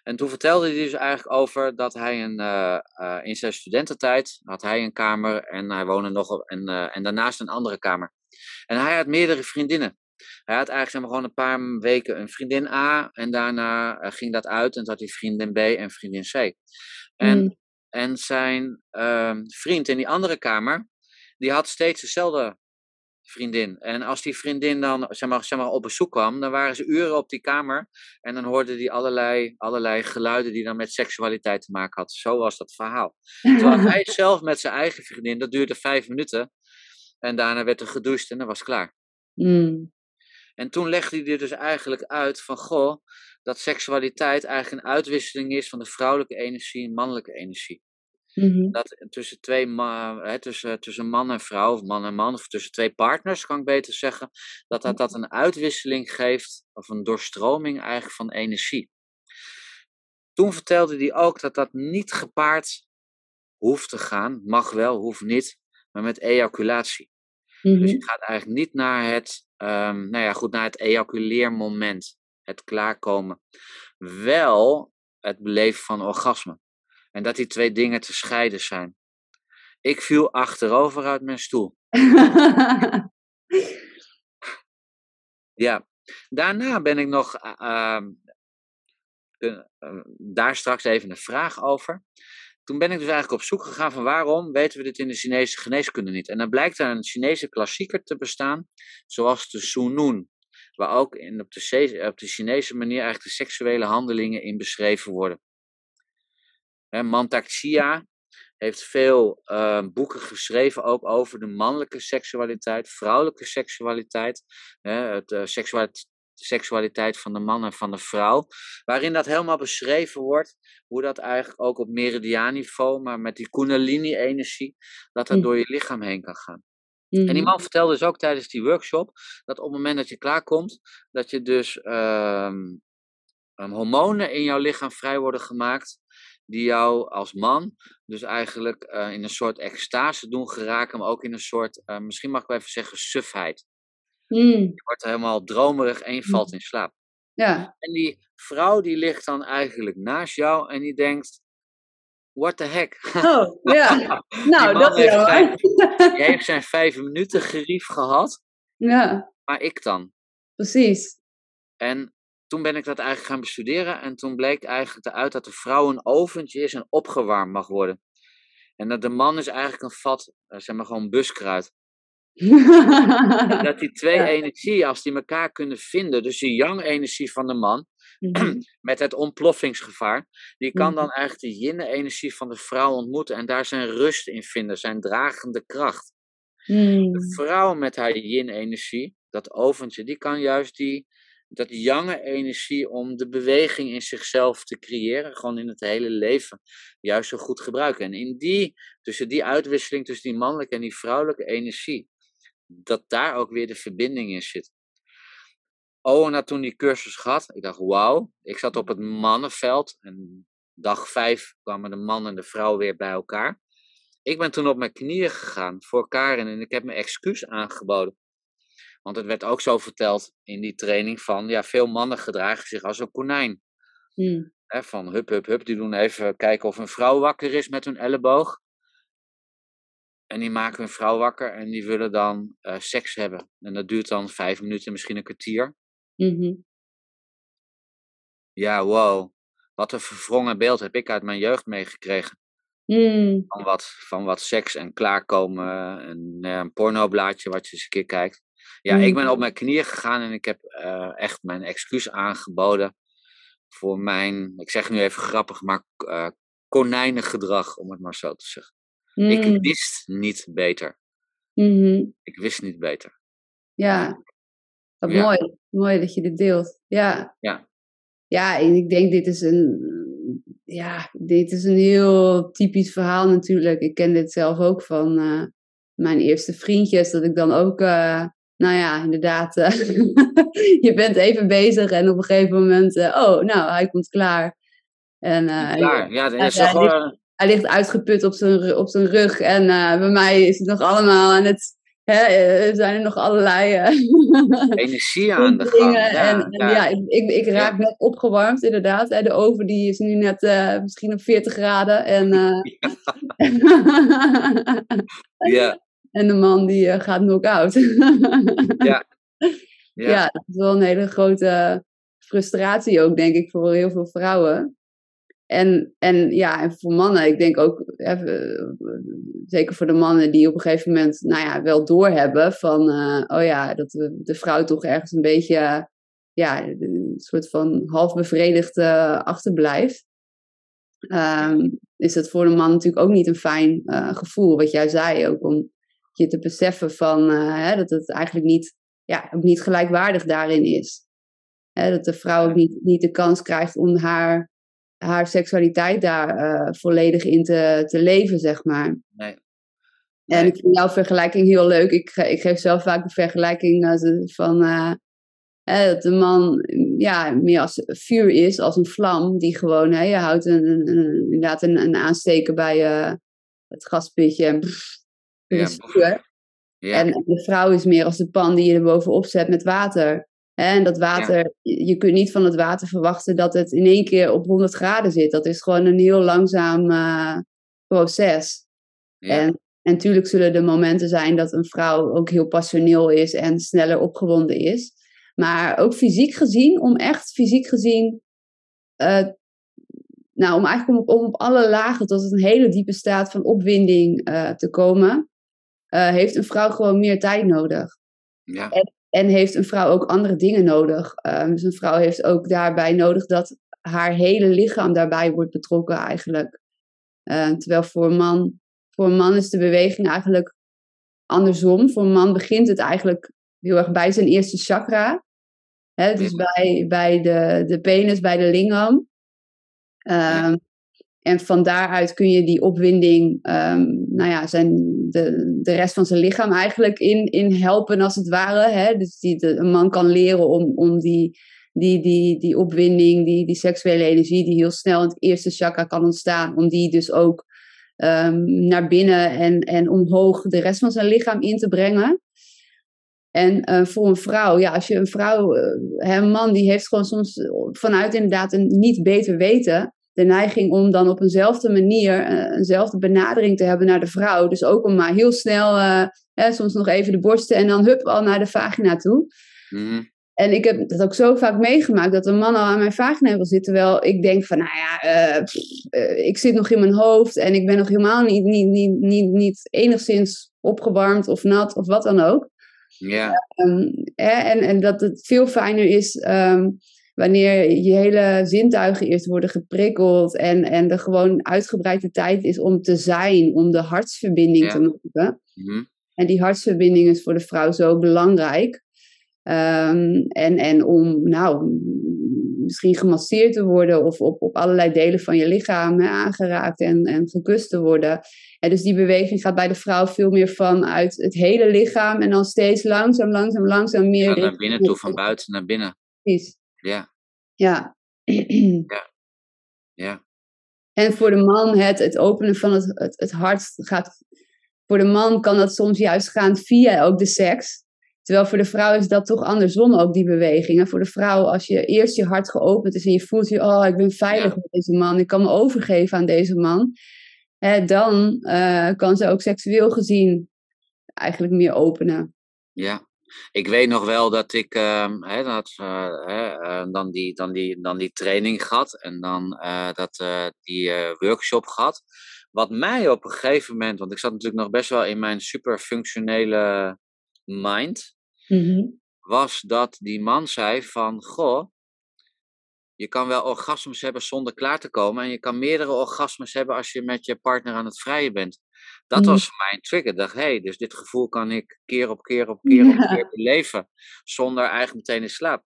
En toen vertelde hij dus eigenlijk over dat hij in zijn studententijd had hij een kamer en hij woonde nog op en daarnaast een andere kamer. En hij had meerdere vriendinnen. Hij had eigenlijk zeg maar, gewoon een paar weken een vriendin A en daarna ging dat uit en dat had hij vriendin B en vriendin C. En zijn vriend in die andere kamer, die had steeds dezelfde vriendin. En als die vriendin dan zeg maar, op bezoek kwam, dan waren ze uren op die kamer en dan hoorden die allerlei geluiden die dan met seksualiteit te maken hadden. Zo was dat verhaal. Terwijl hij zelf met zijn eigen vriendin, dat duurde 5 minuten en daarna werd er gedoucht en dan was het klaar. En toen legde hij er dus eigenlijk uit van, goh, dat seksualiteit eigenlijk een uitwisseling is van de vrouwelijke energie en mannelijke energie. Dat tussen man en vrouw, of man en man, of tussen twee partners, kan ik beter zeggen, dat een uitwisseling geeft, of een doorstroming eigenlijk van energie. Toen vertelde hij ook dat niet gepaard hoeft te gaan, mag wel, hoeft niet, maar met ejaculatie. Dus je gaat eigenlijk niet naar het ejaculeermoment, het klaarkomen. Wel het beleven van orgasme. En dat die twee dingen te scheiden zijn. Ik viel achterover uit mijn stoel. Ja. Daarna ben ik nog... daar straks even een vraag over. Toen ben ik dus eigenlijk op zoek gegaan van waarom weten we dit in de Chinese geneeskunde niet. En dan blijkt daar een Chinese klassieker te bestaan. Zoals de Sunun. Waar ook op de Chinese manier eigenlijk de seksuele handelingen in beschreven worden. Mantaxia heeft veel boeken geschreven ook over de mannelijke seksualiteit, vrouwelijke seksualiteit, seksualiteit van de man en van de vrouw, waarin dat helemaal beschreven wordt, hoe dat eigenlijk ook op meridiaanniveau, maar met die kundalini-energie, dat dat door je lichaam heen kan gaan. En die man vertelde dus ook tijdens die workshop, dat op het moment dat je klaarkomt, dat je dus hormonen in jouw lichaam vrij worden gemaakt, die jou als man dus eigenlijk in een soort extase doen geraken, maar ook in een soort, misschien mag ik wel even zeggen, sufheid. Je wordt helemaal dromerig en je valt in slaap. Ja. En die vrouw die ligt dan eigenlijk naast jou en die denkt, what the heck? Oh, ja. Nou, dat is wel. Jij hebt zijn 5 minuten gerief gehad, ja. Maar ik dan. Precies. En toen ben ik dat eigenlijk gaan bestuderen en toen bleek eigenlijk eruit dat de vrouw een oventje is en opgewarmd mag worden. En dat de man is eigenlijk een vat, zeg maar gewoon buskruid. Dat die twee energieën, als die elkaar kunnen vinden, dus die yang-energie van de man, met het ontploffingsgevaar, die kan dan eigenlijk de yin-energie van de vrouw ontmoeten en daar zijn rust in vinden, zijn dragende kracht. De vrouw met haar yin-energie, dat oventje, die kan juist dat jange energie om de beweging in zichzelf te creëren, gewoon in het hele leven, juist zo goed gebruiken. En tussen die uitwisseling, tussen die mannelijke en die vrouwelijke energie, dat daar ook weer de verbinding in zit. Owen had toen die cursus gehad, ik dacht, wauw, ik zat op het mannenveld, en dag 5 kwamen de man en de vrouw weer bij elkaar. Ik ben toen op mijn knieën gegaan voor Karin en ik heb mijn excuus aangeboden. Want het werd ook zo verteld in die training van, ja, veel mannen gedragen zich als een konijn. Van hup, die doen even kijken of een vrouw wakker is met hun elleboog. En die maken hun vrouw wakker en die willen dan seks hebben. En dat duurt dan 5 minuten, misschien een kwartier. Ja, wow. Wat een verwrongen beeld heb ik uit mijn jeugd meegekregen. Mm. Van wat seks en klaarkomen. Een pornoblaadje wat je eens een keer kijkt. Ja, ik ben op mijn knieën gegaan en ik heb echt mijn excuus aangeboden. Voor mijn, ik zeg nu even grappig, maar konijnengedrag, om het maar zo te zeggen. Mm. Ik wist niet beter. Mm-hmm. Ik wist niet beter. Ja, wat mooi. Mooi dat je dit deelt. Ja. Ja. Ja, en ik denk dit is een heel typisch verhaal natuurlijk. Ik ken dit zelf ook van mijn eerste vriendjes, dat ik dan ook, inderdaad, je bent even bezig en op een gegeven moment, hij komt klaar. En, klaar, ja, dat is toch gewoon... Hij ligt uitgeput op zijn rug en bij mij is het nog allemaal en het... Er zijn er nog allerlei... energie aan de gang. Ik raak net opgewarmd, inderdaad. De oven die is nu net misschien op 40 graden. En de man die gaat knock-out. Ja, dat is wel een hele grote frustratie ook, denk ik, voor heel veel vrouwen. En voor mannen, ik denk ook, zeker voor de mannen die op een gegeven moment, wel doorhebben van, dat de vrouw toch ergens een beetje, een soort van half bevredigd achterblijft. Is dat voor de man natuurlijk ook niet een fijn gevoel, wat jij zei ook, om je te beseffen van, dat het eigenlijk niet, ook niet gelijkwaardig daarin is. Dat de vrouw ook niet de kans krijgt om haar seksualiteit daar volledig in te leven, zeg maar. Nee. En ik vind jouw vergelijking heel leuk. Ik geef zelf vaak de vergelijking van... dat de man meer als vuur is, als een vlam, die gewoon... je houdt een aansteken bij het gaspitje en... En de vrouw is meer als de pan die je er bovenop zet met water... En dat water, je kunt niet van het water verwachten dat het in één keer op 100 graden zit. Dat is gewoon een heel langzaam proces. Ja. En natuurlijk zullen er momenten zijn dat een vrouw ook heel passioneel is en sneller opgewonden is. Maar ook fysiek gezien, om op alle lagen tot een hele diepe staat van opwinding te komen, heeft een vrouw gewoon meer tijd nodig. Ja. En heeft een vrouw ook andere dingen nodig. Dus een vrouw heeft ook daarbij nodig dat haar hele lichaam daarbij wordt betrokken eigenlijk. Terwijl voor een man is de beweging eigenlijk andersom. Voor een man begint het eigenlijk heel erg bij zijn eerste chakra. Dus bij de penis, bij de lingam. En van daaruit kun je die opwinding, de rest van zijn lichaam eigenlijk in helpen als het ware. Hè? Dus een man kan leren om die opwinding, die seksuele energie die heel snel in het eerste chakra kan ontstaan, om die dus ook naar binnen en omhoog de rest van zijn lichaam in te brengen. En voor een vrouw, als je een vrouw, een man die heeft gewoon soms vanuit inderdaad een niet beter weten... de neiging om dan op eenzelfde manier, eenzelfde benadering te hebben naar de vrouw. Dus ook om maar heel snel, soms nog even de borsten en dan hup, al naar de vagina toe. Mm. En ik heb dat ook zo vaak meegemaakt, dat een man al aan mijn vagina wil zitten. Terwijl ik denk van, ik zit nog in mijn hoofd en ik ben nog helemaal niet enigszins opgewarmd of nat of wat dan ook. Yeah. En dat het veel fijner is... wanneer je hele zintuigen eerst worden geprikkeld en er gewoon uitgebreide tijd is om te zijn, om de hartsverbinding te maken. Mm-hmm. En die hartsverbinding is voor de vrouw zo belangrijk. En om misschien gemasseerd te worden of op allerlei delen van je lichaam aangeraakt en gekust te worden. En dus die beweging gaat bij de vrouw veel meer vanuit het hele lichaam en dan steeds langzaam meer... Ja, naar binnen toe, van buiten naar binnen. Precies. Ja. En voor de man, het openen van het hart gaat... Voor de man kan dat soms juist gaan via ook de seks. Terwijl voor de vrouw is dat toch andersom ook, die beweging. En voor de vrouw, als je eerst je hart geopend is en je voelt je... ik ben veilig met deze man, ik kan me overgeven aan deze man. Dan kan ze ook seksueel gezien eigenlijk meer openen. Ja, Ik weet nog wel dat ik dan die training gehad en dan die workshop gehad. Wat mij op een gegeven moment, want ik zat natuurlijk nog best wel in mijn superfunctionele mind, was dat die man zei van, goh, je kan wel orgasmes hebben zonder klaar te komen en je kan meerdere orgasmes hebben als je met je partner aan het vrijen bent. Dat was mijn trigger. Ik dacht, hé, dus dit gevoel kan ik keer op keer beleven zonder eigenlijk meteen in slaap.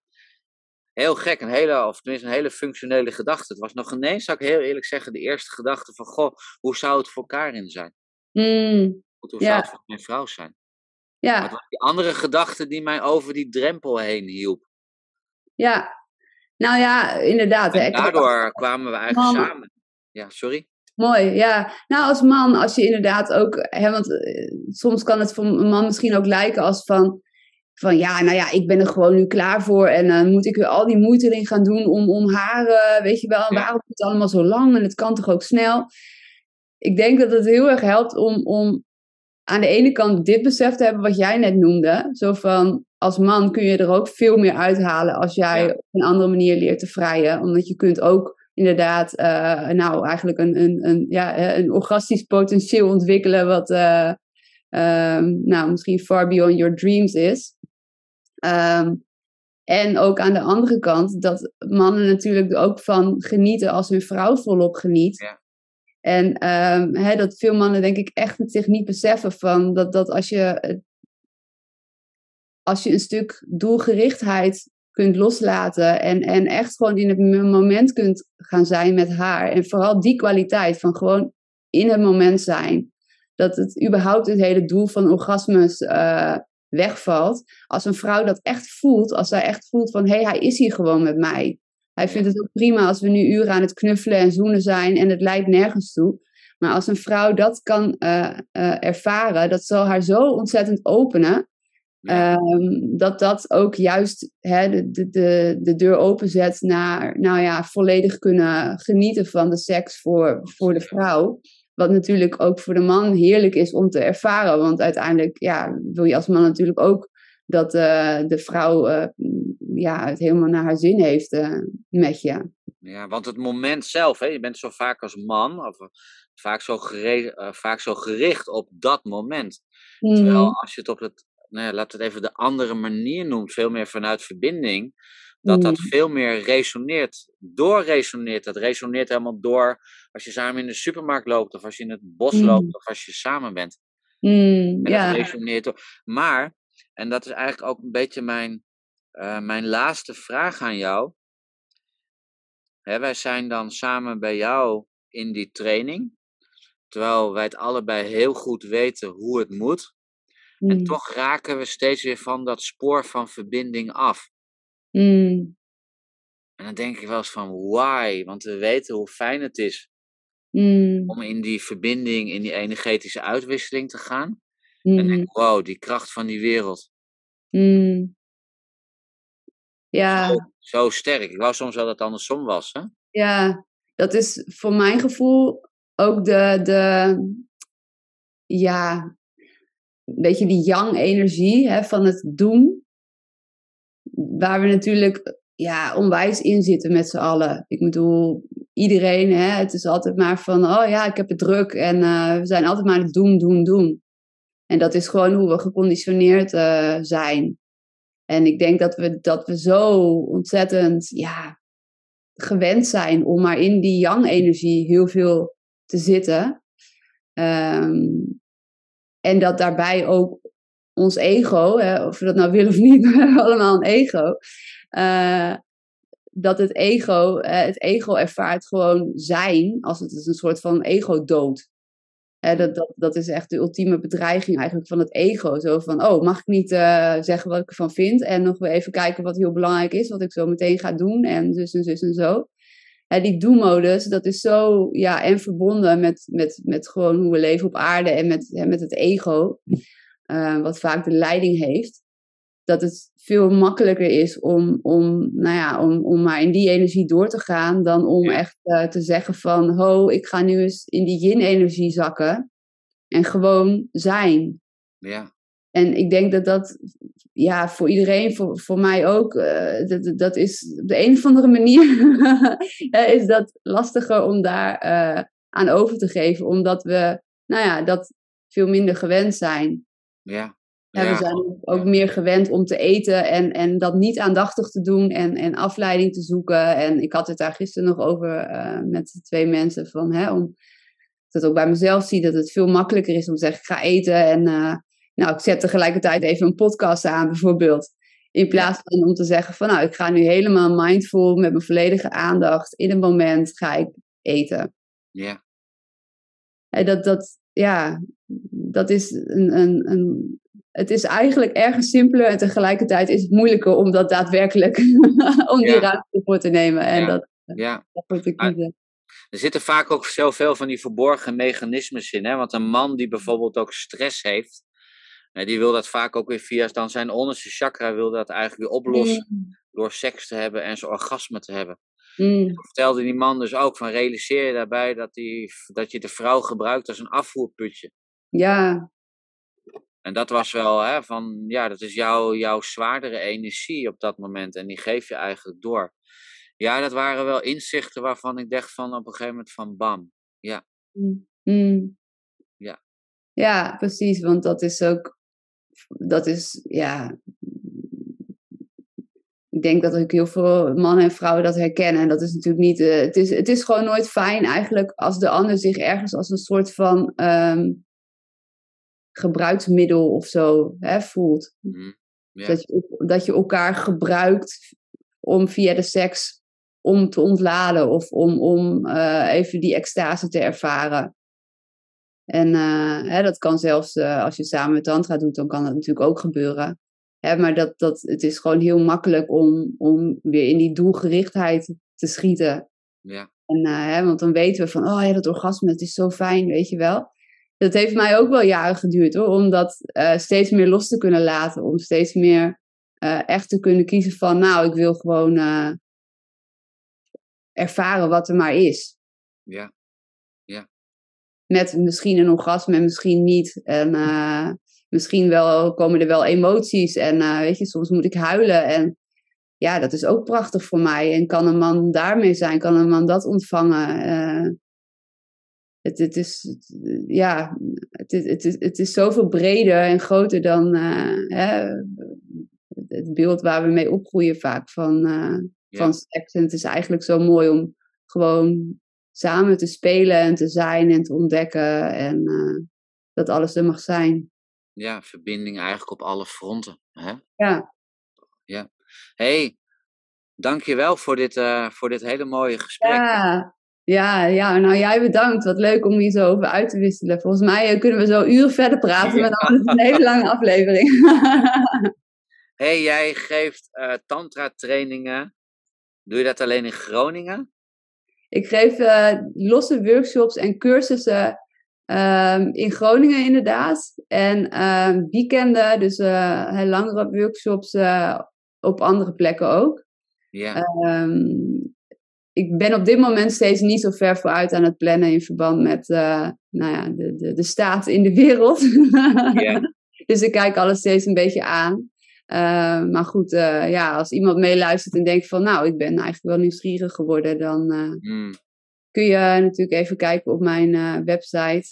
Heel gek, een hele functionele gedachte. Het was nog ineens, zou ik heel eerlijk zeggen, de eerste gedachte van, goh, hoe zou het voor Karin zijn? Hoe zou het voor mijn vrouw zijn? Ja. Maar het was die andere gedachte die mij over die drempel heen hielp. Ja, nou ja, inderdaad. En daardoor kwamen we eigenlijk samen. Ja, sorry. Mooi, ja. Nou, als man, als je inderdaad ook... Hè, want soms kan het voor een man misschien ook lijken als van... Ja, nou ja, ik ben er gewoon nu klaar voor. En dan moet ik weer al die moeite erin gaan doen om haar... weet je wel, en waarom is het allemaal zo lang? En het kan toch ook snel? Ik denk dat het heel erg helpt om aan de ene kant dit besef te hebben wat jij net noemde. Zo van, als man kun je er ook veel meer uithalen als jij op een andere manier leert te vrijen. Omdat je kunt ook... inderdaad, eigenlijk een orgastisch potentieel ontwikkelen wat misschien far beyond your dreams is. En ook aan de andere kant dat mannen natuurlijk ook van genieten als hun vrouw volop geniet. Ja. En dat veel mannen denk ik echt zich niet beseffen van dat als je een stuk doelgerichtheid kunt loslaten en echt gewoon in het moment kunt gaan zijn met haar. En vooral die kwaliteit van gewoon in het moment zijn. Dat het überhaupt het hele doel van orgasmes wegvalt. Als een vrouw dat echt voelt, als zij echt voelt van... hé, hij is hier gewoon met mij. Hij vindt het ook prima als we nu uren aan het knuffelen en zoenen zijn... en het leidt nergens toe. Maar als een vrouw dat kan ervaren, dat zal haar zo ontzettend openen... dat ook juist de deur openzet naar volledig kunnen genieten van de seks voor de vrouw. Wat natuurlijk ook voor de man heerlijk is om te ervaren. Want uiteindelijk wil je als man natuurlijk ook dat de vrouw het helemaal naar haar zin heeft met je. Ja, want het moment zelf, hè, je bent zo vaak als man, of vaak zo gericht op dat moment. Terwijl als je het op het... laat het even de andere manier noemen, veel meer vanuit verbinding, dat veel meer resoneert, doorresoneert. Dat resoneert helemaal door als je samen in de supermarkt loopt, of als je in het bos loopt, of als je samen bent. Dat resoneert door. Maar, en dat is eigenlijk ook een beetje mijn laatste vraag aan jou. Hè, wij zijn dan samen bij jou in die training, terwijl wij het allebei heel goed weten hoe het moet. En toch raken we steeds weer van dat spoor van verbinding af. En dan denk ik wel eens van, why? Want we weten hoe fijn het is om in die verbinding, in die energetische uitwisseling te gaan. En denk ik, wow, die kracht van die wereld. Ja. Zo sterk. Ik wou soms wel dat het andersom was, hè? Ja, dat is voor mijn gevoel ook een beetje die yang-energie van het doen. Waar we natuurlijk onwijs in zitten met z'n allen. Ik bedoel, iedereen, het is altijd maar van... oh ja, ik heb het druk en we zijn altijd maar aan het doen. En dat is gewoon hoe we geconditioneerd zijn. En ik denk dat we zo ontzettend gewend zijn... om maar in die yang-energie heel veel te zitten... En dat daarbij ook ons ego, of we dat nou willen of niet, allemaal een ego. Dat het ego ervaart gewoon zijn, als het is een soort van ego-dood. Dat is echt de ultieme bedreiging eigenlijk van het ego. Zo van, oh, mag ik niet zeggen wat ik ervan vind? En nog weer even kijken wat heel belangrijk is, wat ik zo meteen ga doen. En zus en zo. Die do-modus, dat is zo en verbonden met gewoon hoe we leven op aarde en met het ego, wat vaak de leiding heeft, dat het veel makkelijker is om maar in die energie door te gaan dan om echt te zeggen van, ik ga nu eens in die yin-energie zakken en gewoon zijn. Ja. En ik denk dat dat, ja, voor iedereen, voor mij ook, dat is op de een of andere manier is dat lastiger om daar aan over te geven. Omdat we, nou ja, dat veel minder gewend zijn. Ja. Ja, we zijn ook meer gewend om te eten en dat niet aandachtig te doen en afleiding te zoeken. En ik had het daar gisteren nog over met twee mensen van, om dat ook bij mezelf zie, dat het veel makkelijker is om te zeggen, ik ga eten en ik zet tegelijkertijd even een podcast aan bijvoorbeeld. In plaats van om te zeggen van, ik ga nu helemaal mindful met mijn volledige aandacht. In het moment ga ik eten. Ja. En dat is een het is eigenlijk ergens simpeler en tegelijkertijd is het moeilijker om dat daadwerkelijk om die ruimte voor te nemen en dat voor te kiezen. Er zitten vaak ook zoveel van die verborgen mechanismes in, hè? Want een man die bijvoorbeeld ook stress heeft, die wil dat vaak ook weer via dan zijn onderste chakra wil dat eigenlijk weer oplossen door seks te hebben en zijn orgasme te hebben. Ik vertelde die man dus ook van realiseer je daarbij dat je de vrouw gebruikt als een afvoerputje. Ja. En dat was wel, dat is jouw zwaardere energie op dat moment. En die geef je eigenlijk door. Ja, dat waren wel inzichten waarvan ik dacht van op een gegeven moment van bam. Ja. Mm. Ja. Ja, precies. Want dat is ook, ik denk dat ook heel veel mannen en vrouwen dat herkennen. En dat is natuurlijk niet, het is gewoon nooit fijn eigenlijk als de ander zich ergens als een soort van gebruiksmiddel of zo voelt. Mm-hmm. Ja. Dat je elkaar gebruikt om via de seks om te ontladen of om even die extase te ervaren. En dat kan zelfs als je samen met tantra doet, dan kan dat natuurlijk ook gebeuren. Maar het is gewoon heel makkelijk om weer in die doelgerichtheid te schieten. Ja. En, want dan weten we van, dat orgasme, het is zo fijn, weet je wel. Dat heeft mij ook wel jaren geduurd, hoor, om dat steeds meer los te kunnen laten. Om steeds meer echt te kunnen kiezen van, ik wil gewoon ervaren wat er maar is. Ja. Ja. Met misschien een orgasme en misschien niet. En misschien wel komen er wel emoties. En soms moet ik huilen. En ja, dat is ook prachtig voor mij. En kan een man daarmee zijn? Kan een man dat ontvangen? Het is zoveel breder en groter dan het beeld waar we mee opgroeien vaak van seks. En het is eigenlijk zo mooi om gewoon samen te spelen en te zijn en te ontdekken. En dat alles er mag zijn. Ja, verbinding eigenlijk op alle fronten. Hè? Ja. Ja. Hey, dankjewel voor dit hele mooie gesprek. Ja. Ja, nou jij bedankt. Wat leuk om hier zo over uit te wisselen. Volgens mij kunnen we zo uren verder praten, maar dan is het een hele lange aflevering. Hey, jij geeft tantra-trainingen. Doe je dat alleen in Groningen? Ik geef losse workshops en cursussen in Groningen inderdaad. En weekenden, dus langere workshops op andere plekken ook. Ja. Ik ben op dit moment steeds niet zo ver vooruit aan het plannen in verband met de staat in de wereld. Yeah. Dus ik kijk alles steeds een beetje aan. Maar goed, als iemand meeluistert en denkt van ik ben eigenlijk wel nieuwsgierig geworden, dan kun je natuurlijk even kijken op mijn website.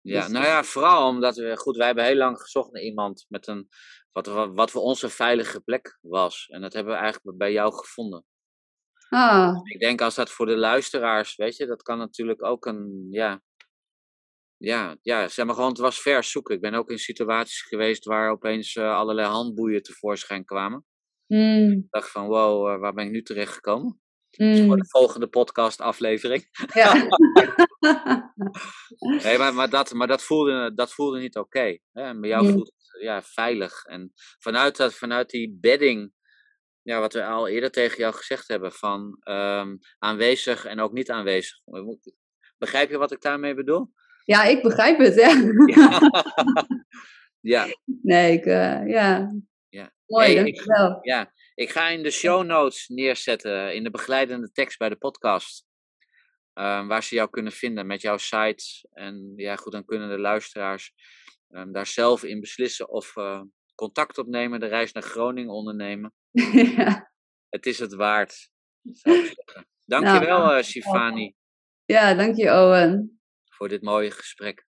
Ja, dus, vooral omdat wij hebben heel lang gezocht naar iemand met wat voor ons een veilige plek was. En dat hebben we eigenlijk bij jou gevonden. Ik denk als dat voor de luisteraars, dat kan natuurlijk ook het was vers zoeken. Ik ben ook in situaties geweest waar opeens allerlei handboeien tevoorschijn kwamen. Ik dacht van, waar ben ik nu terecht gekomen? Dus voor de volgende podcast aflevering. Ja. Nee, maar dat voelde niet oké. En bij jou voelt het veilig. En vanuit die bedding. Ja, wat we al eerder tegen jou gezegd hebben, van aanwezig en ook niet aanwezig. Begrijp je wat ik daarmee bedoel? Ja, ik begrijp het, hè. Ja. Nee, ja. Mooi, hey, dankjewel. Ik ga in de show notes neerzetten, in de begeleidende tekst bij de podcast, waar ze jou kunnen vinden met jouw site. En ja, goed, dan kunnen de luisteraars daar zelf in beslissen of contact opnemen, de reis naar Groningen ondernemen. Ja. Het is het waard. Dankjewel, Shivani. Ja, dank je, Owen. Voor dit mooie gesprek.